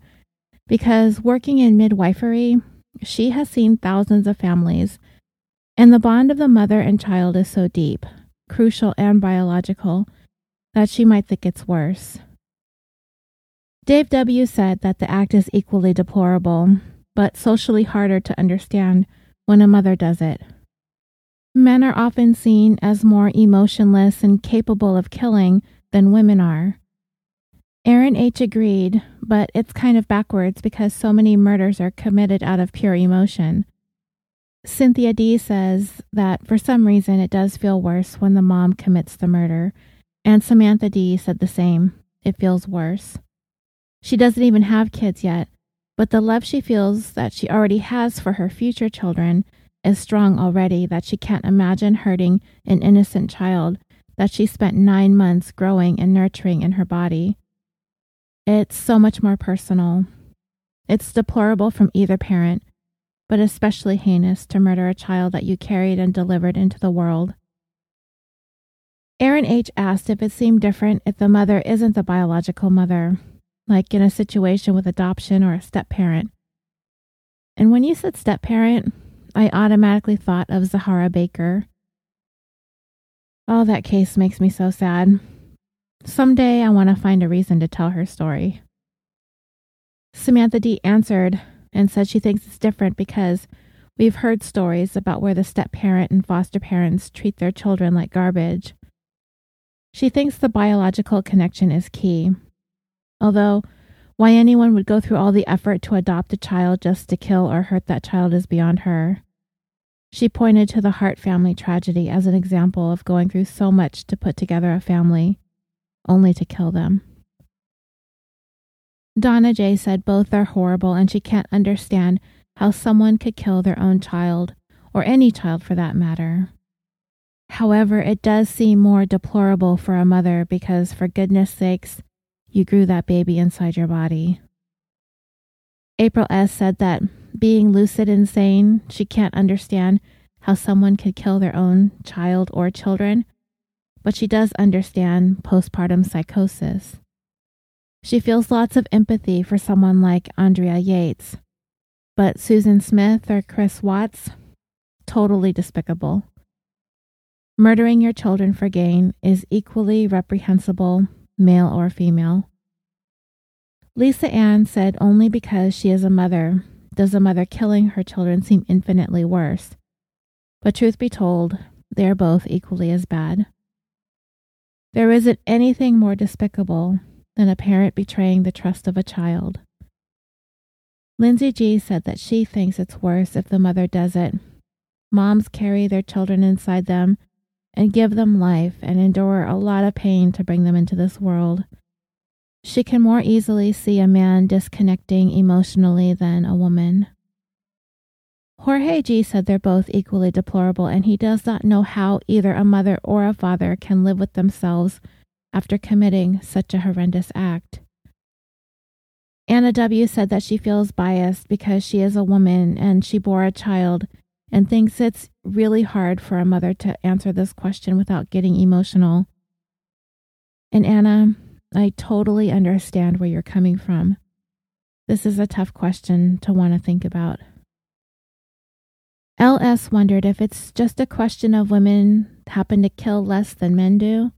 because working in midwifery, she has seen thousands of families, and the bond of the mother and child is so deep, crucial and biological, that she might think it's worse. Dave W. said that the act is equally deplorable, but socially harder to understand when a mother does it. Men are often seen as more emotionless and capable of killing than women are. Aaron H. agreed, but it's kind of backwards because so many murders are committed out of pure emotion. Cynthia D. says that for some reason it does feel worse when the mom commits the murder, and Samantha D. said the same. It feels worse. She doesn't even have kids yet, but the love she feels that she already has for her future children is strong already that she can't imagine hurting an innocent child that she spent nine months growing and nurturing in her body. It's so much more personal. It's deplorable from either parent, but especially heinous to murder a child that you carried and delivered into the world. Aaron H. asked if it seemed different if the mother isn't the biological mother, like in a situation with adoption or a step-parent. And when you said step-parent, I automatically thought of Zahara Baker. Oh, that case makes me so sad. Someday I want to find a reason to tell her story. Samantha D. answered and said she thinks it's different because we've heard stories about where the step-parent and foster parents treat their children like garbage. She thinks the biological connection is key. Although, why anyone would go through all the effort to adopt a child just to kill or hurt that child is beyond her. She pointed to the Hart family tragedy as an example of going through so much to put together a family, only to kill them. Donna J. said both are horrible, and she can't understand how someone could kill their own child, or any child for that matter. However, it does seem more deplorable for a mother because, for goodness sakes, you grew that baby inside your body. April S. said that, being lucid and sane, she can't understand how someone could kill their own child or children, but she does understand postpartum psychosis. She feels lots of empathy for someone like Andrea Yates, but Susan Smith or Chris Watts, totally despicable. Murdering your children for gain is equally reprehensible, male or female. Lisa Ann said only because she is a mother does a mother killing her children seem infinitely worse, but truth be told, they are both equally as bad. There isn't anything more despicable than a parent betraying the trust of a child. Lindsay G. said that she thinks it's worse if the mother does it. Moms carry their children inside them and give them life and endure a lot of pain to bring them into this world. She can more easily see a man disconnecting emotionally than a woman. Jorge G. said they're both equally deplorable, and he does not know how either a mother or a father can live with themselves after committing such a horrendous act. Anna W. said that she feels biased because she is a woman and she bore a child, and thinks it's really hard for a mother to answer this question without getting emotional. And Anna, I totally understand where you're coming from. This is a tough question to want to think about. L S wondered if it's just a question of women happen to kill less than men do.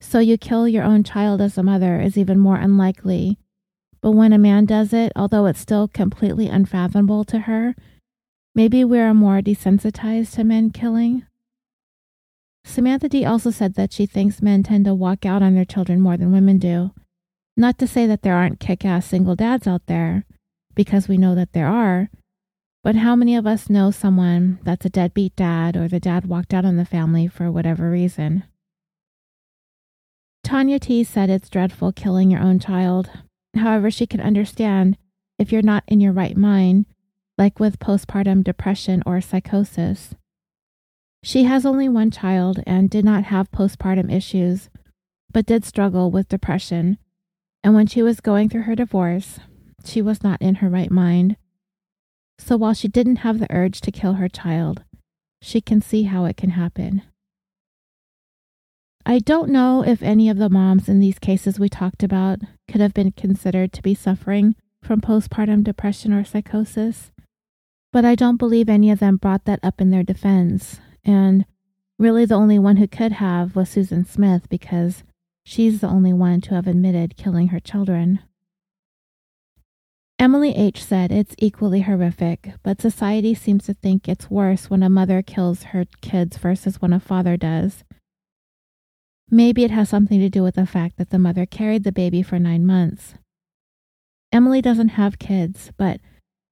So you kill your own child as a mother is even more unlikely. But when a man does it, although it's still completely unfathomable to her, maybe we are more desensitized to men killing. Samantha D. also said that she thinks men tend to walk out on their children more than women do. Not to say that there aren't kick-ass single dads out there, because we know that there are, but how many of us know someone that's a deadbeat dad or the dad walked out on the family for whatever reason? Tanya T. said it's dreadful killing your own child. However, she can understand if you're not in your right mind, like with postpartum depression or psychosis. She has only one child and did not have postpartum issues, but did struggle with depression. And when she was going through her divorce, she was not in her right mind. So while she didn't have the urge to kill her child, she can see how it can happen. I don't know if any of the moms in these cases we talked about could have been considered to be suffering from postpartum depression or psychosis, but I don't believe any of them brought that up in their defense, and really the only one who could have was Susan Smith, because she's the only one to have admitted killing her children. Emily H. said it's equally horrific, but society seems to think it's worse when a mother kills her kids versus when a father does. Maybe it has something to do with the fact that the mother carried the baby for nine months. Emily doesn't have kids, but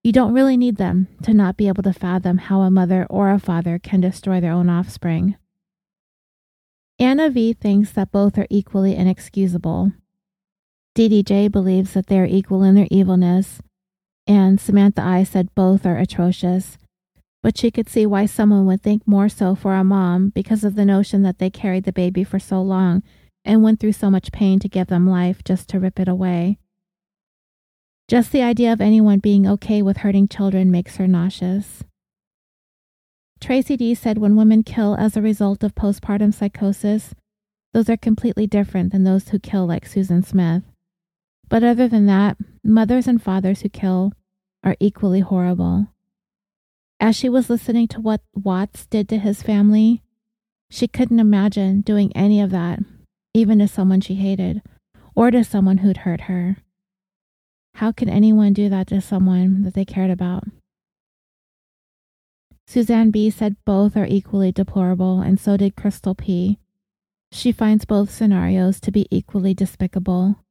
you don't really need them to not be able to fathom how a mother or a father can destroy their own offspring. Anna V. thinks that both are equally inexcusable. D D J believes that they are equal in their evilness, and Samantha I. said both are atrocious, but she could see why someone would think more so for a mom because of the notion that they carried the baby for so long and went through so much pain to give them life just to rip it away. Just the idea of anyone being okay with hurting children makes her nauseous. Tracy D. said when women kill as a result of postpartum psychosis, those are completely different than those who kill like Susan Smith. But other than that, mothers and fathers who kill are equally horrible. As she was listening to what Watts did to his family, she couldn't imagine doing any of that, even to someone she hated, or to someone who'd hurt her. How could anyone do that to someone that they cared about? Suzanne B. said both are equally deplorable, and so did Crystal P. She finds both scenarios to be equally despicable.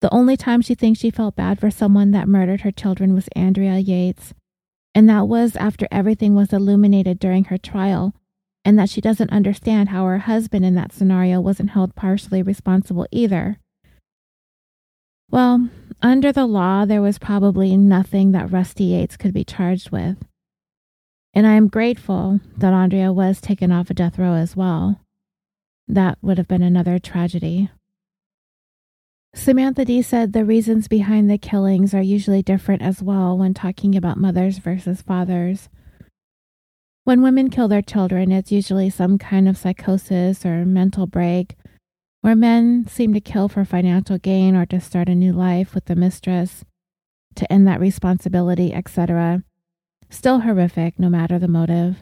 The only time she thinks she felt bad for someone that murdered her children was Andrea Yates, and that was after everything was illuminated during her trial and that she doesn't understand how her husband in that scenario wasn't held partially responsible either. Well, under the law, there was probably nothing that Rusty Yates could be charged with. And I am grateful that Andrea was taken off a death row as well. That would have been another tragedy. Samantha D. said the reasons behind the killings are usually different as well when talking about mothers versus fathers. When women kill their children, it's usually some kind of psychosis or mental break, where men seem to kill for financial gain or to start a new life with the mistress, to end that responsibility, et cetera. Still horrific, no matter the motive.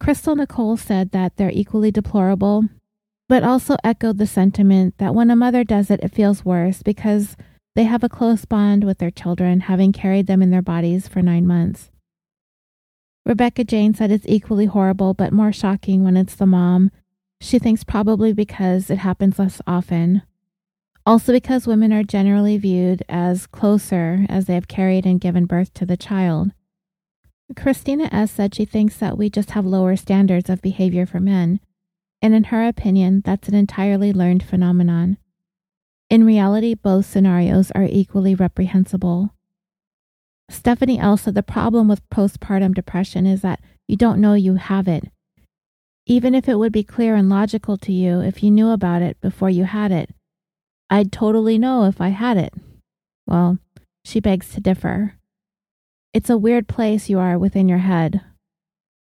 Crystal Nicole said that they're equally deplorable, but also echoed the sentiment that when a mother does it, it feels worse because they have a close bond with their children, having carried them in their bodies for nine months. Rebecca Jane said it's equally horrible, but more shocking when it's the mom. She thinks probably because it happens less often. Also because women are generally viewed as closer as they have carried and given birth to the child. Christina S. said she thinks that we just have lower standards of behavior for men, and in her opinion, that's an entirely learned phenomenon. In reality, both scenarios are equally reprehensible. Stephanie L. said the problem with postpartum depression is that you don't know you have it. Even if it would be clear and logical to you if you knew about it before you had it, I'd totally know if I had it. Well, she begs to differ. It's a weird place you are within your head.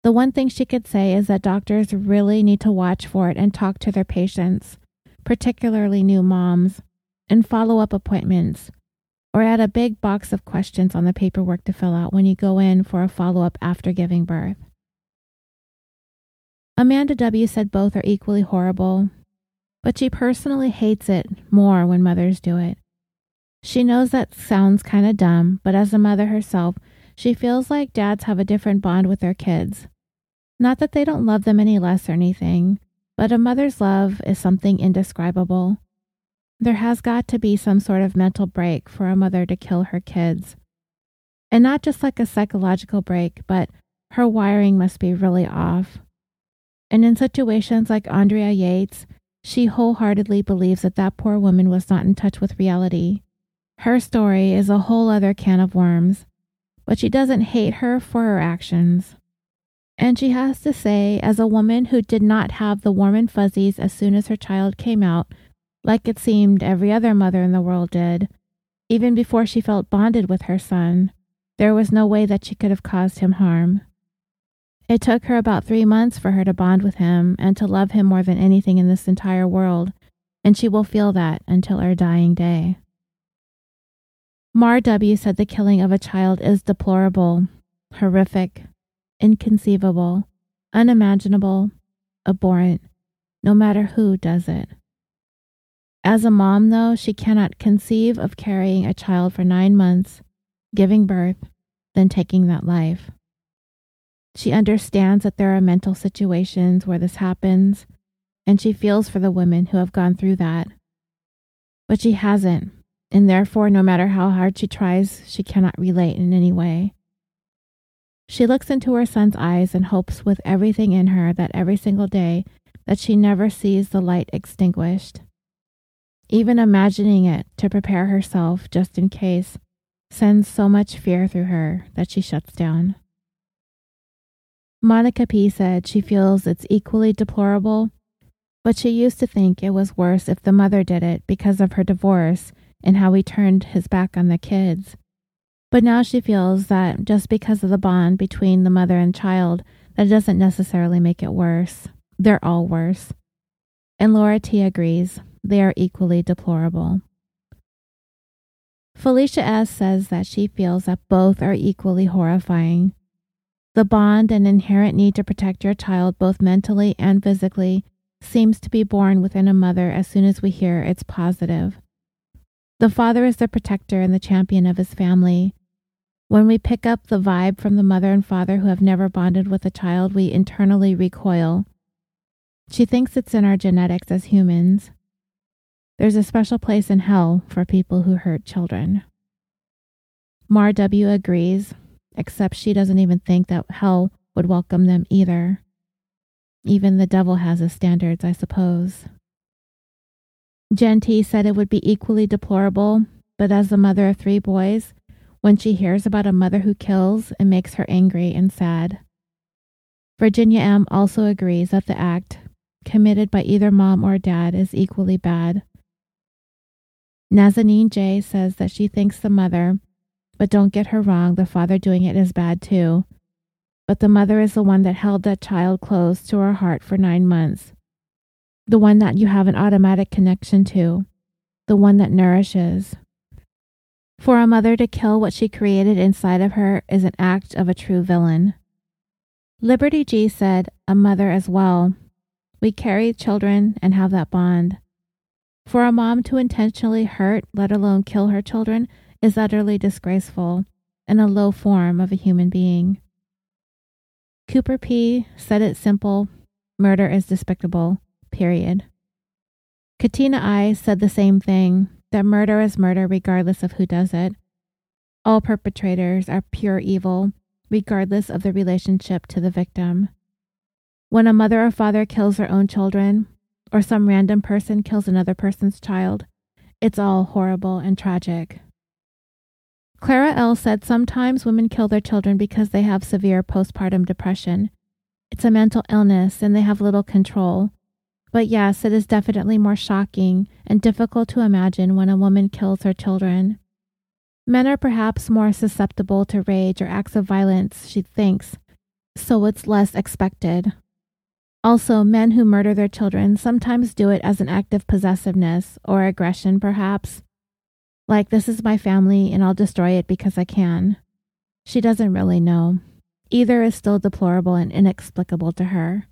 The one thing she could say is that doctors really need to watch for it and talk to their patients, particularly new moms, and follow-up appointments, or add a big box of questions on the paperwork to fill out when you go in for a follow-up after giving birth. Amanda W. said both are equally horrible, but she personally hates it more when mothers do it. She knows that sounds kind of dumb, but as a mother herself, she feels like dads have a different bond with their kids. Not that they don't love them any less or anything, but a mother's love is something indescribable. There has got to be some sort of mental break for a mother to kill her kids. And not just like a psychological break, but her wiring must be really off. And in situations like Andrea Yates, she wholeheartedly believes that that poor woman was not in touch with reality. Her story is a whole other can of worms, but she doesn't hate her for her actions. And she has to say, as a woman who did not have the warm and fuzzies as soon as her child came out, like it seemed every other mother in the world did, even before she felt bonded with her son, there was no way that she could have caused him harm. It took her about three months for her to bond with him and to love him more than anything in this entire world, and she will feel that until her dying day. Mar W. said the killing of a child is deplorable, horrific, inconceivable, unimaginable, abhorrent, no matter who does it. As a mom, though, she cannot conceive of carrying a child for nine months, giving birth, then taking that life. She understands that there are mental situations where this happens, and she feels for the women who have gone through that. But she hasn't, and therefore, no matter how hard she tries, she cannot relate in any way. She looks into her son's eyes and hopes with everything in her that every single day that she never sees the light extinguished. Even imagining it to prepare herself just in case sends so much fear through her that she shuts down. Monica P. said she feels it's equally deplorable, but she used to think it was worse if the mother did it because of her divorce and how he turned his back on the kids. But now she feels that just because of the bond between the mother and child, that doesn't necessarily make it worse. They're all worse. And Laura T. agrees. They are equally deplorable. Felicia S. says that she feels that both are equally horrifying. The bond and inherent need to protect your child, both mentally and physically, seems to be born within a mother as soon as we hear it's positive. The father is the protector and the champion of his family. When we pick up the vibe from the mother and father who have never bonded with a child, we internally recoil. She thinks it's in our genetics as humans. There's a special place in hell for people who hurt children. Mar W. agrees, except she doesn't even think that hell would welcome them either. Even the devil has his standards, I suppose. Jen T. said it would be equally deplorable, but as the mother of three boys, when she hears about a mother who kills, it makes her angry and sad. Virginia M. also agrees that the act committed by either mom or dad is equally bad. Nazanin J. says that she thinks the mother, but don't get her wrong, the father doing it is bad too. But the mother is the one that held that child close to her heart for nine months. The one that you have an automatic connection to. The one that nourishes. For a mother to kill what she created inside of her is an act of a true villain. Liberty G. said, a mother as well. We carry children and have that bond. For a mom to intentionally hurt, let alone kill her children, is utterly disgraceful and a low form of a human being. Cooper P. said it simple, murder is despicable, period. Katina I. said the same thing. That murder is murder regardless of who does it. All perpetrators are pure evil, regardless of the relationship to the victim. When a mother or father kills their own children, or some random person kills another person's child, it's all horrible and tragic. Clara L. said sometimes women kill their children because they have severe postpartum depression. It's a mental illness and they have little control. But yes, it is definitely more shocking and difficult to imagine when a woman kills her children. Men are perhaps more susceptible to rage or acts of violence, she thinks, so it's less expected. Also, men who murder their children sometimes do it as an act of possessiveness or aggression, perhaps. Like, this is my family and I'll destroy it because I can. She doesn't really know. Either is still deplorable and inexplicable to her.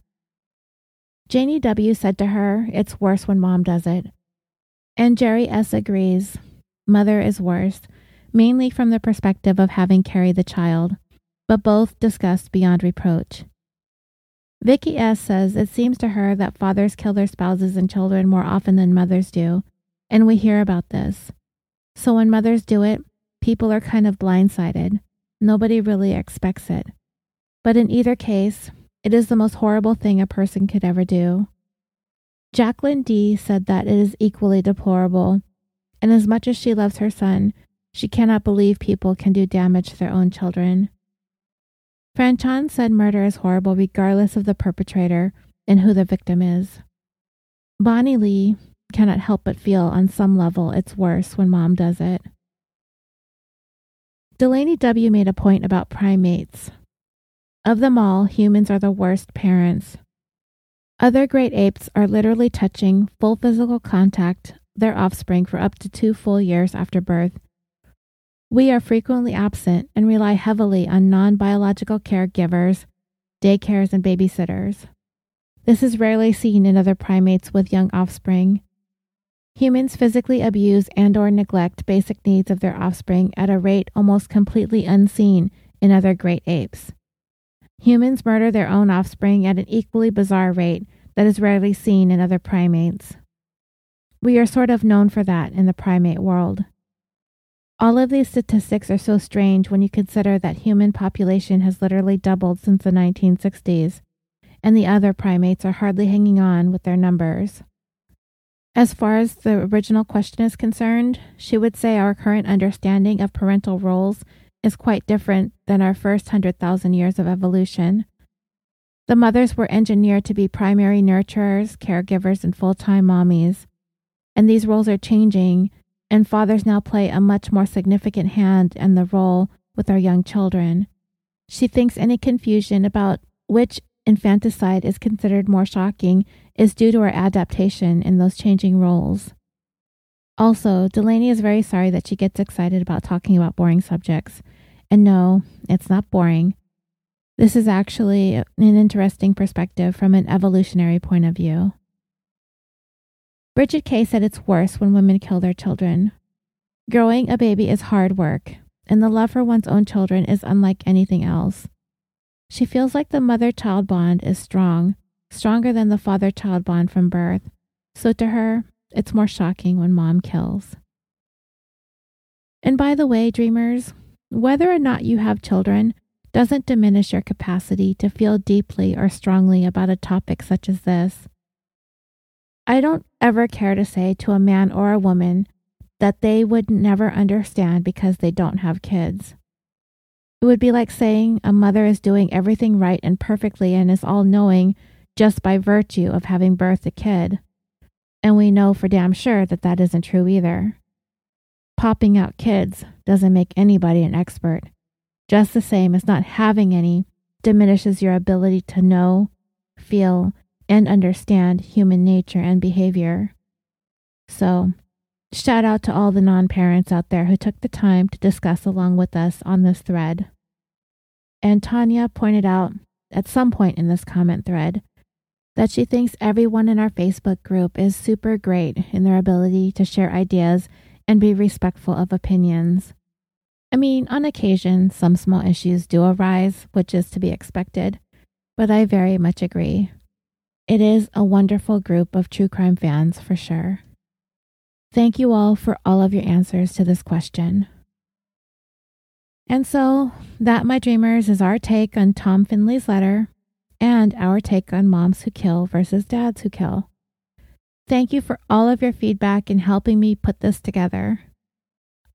Janie W. said to her, it's worse when mom does it. And Jerry S. agrees, mother is worse, mainly from the perspective of having carried the child, but both discussed beyond reproach. Vicky S. says it seems to her that fathers kill their spouses and children more often than mothers do, and we hear about this. So when mothers do it, people are kind of blindsided. Nobody really expects it. But in either case, it is the most horrible thing a person could ever do. Jacqueline D. said that it is equally deplorable, and as much as she loves her son, she cannot believe people can do damage to their own children. Franchon said murder is horrible regardless of the perpetrator and who the victim is. Bonnie Lee cannot help but feel on some level it's worse when mom does it. Delaney W. made a point about primates. Of them all, humans are the worst parents. Other great apes are literally touching, full physical contact, their offspring for up to two full years after birth. We are frequently absent and rely heavily on non-biological caregivers, daycares, and babysitters. This is rarely seen in other primates with young offspring. Humans physically abuse and/or neglect basic needs of their offspring at a rate almost completely unseen in other great apes. Humans murder their own offspring at an equally bizarre rate that is rarely seen in other primates. We are sort of known for that in the primate world. All of these statistics are so strange when you consider that human population has literally doubled since the nineteen sixties, and the other primates are hardly hanging on with their numbers. As far as the original question is concerned, she would say our current understanding of parental roles is quite different than our first hundred thousand years of evolution. The mothers were engineered to be primary nurturers, caregivers, and full-time mommies, and these roles are changing, and fathers now play a much more significant hand in the role with our young children. She thinks any confusion about which infanticide is considered more shocking is due to our adaptation in those changing roles. Also, Delaney is very sorry that she gets excited about talking about boring subjects. And no, it's not boring. This is actually an interesting perspective from an evolutionary point of view. Bridget K. said it's worse when women kill their children. Growing a baby is hard work, and the love for one's own children is unlike anything else. She feels like the mother-child bond is strong, stronger than the father-child bond from birth. So to her, it's more shocking when mom kills. And by the way, dreamers, whether or not you have children doesn't diminish your capacity to feel deeply or strongly about a topic such as this. I don't ever care to say to a man or a woman that they would never understand because they don't have kids. It would be like saying a mother is doing everything right and perfectly and is all-knowing just by virtue of having birthed a kid. And we know for damn sure that that isn't true either. Popping out kids doesn't make anybody an expert, just the same as not having any diminishes your ability to know, feel, and understand human nature and behavior. So, shout out to all the non-parents out there who took the time to discuss along with us on this thread. And Tanya pointed out at some point in this comment thread that she thinks everyone in our Facebook group is super great in their ability to share ideas and be respectful of opinions. I mean, on occasion, some small issues do arise, which is to be expected, but I very much agree. It is a wonderful group of true crime fans for sure. Thank you all for all of your answers to this question. And so, that, my dreamers, is our take on Tom Findlay's letter and our take on moms who kill versus dads who kill. Thank you for all of your feedback and helping me put this together.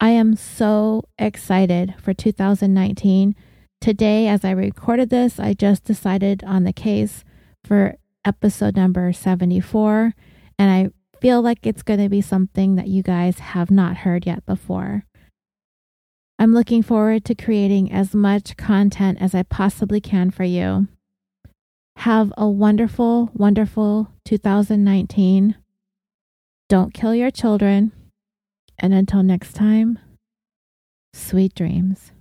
I am so excited for two thousand nineteen. Today, as I recorded this, I just decided on the case for episode number seventy-four, and I feel like it's going to be something that you guys have not heard yet before. I'm looking forward to creating as much content as I possibly can for you. Have a wonderful, wonderful two thousand nineteen. Don't kill your children. And until next time, sweet dreams.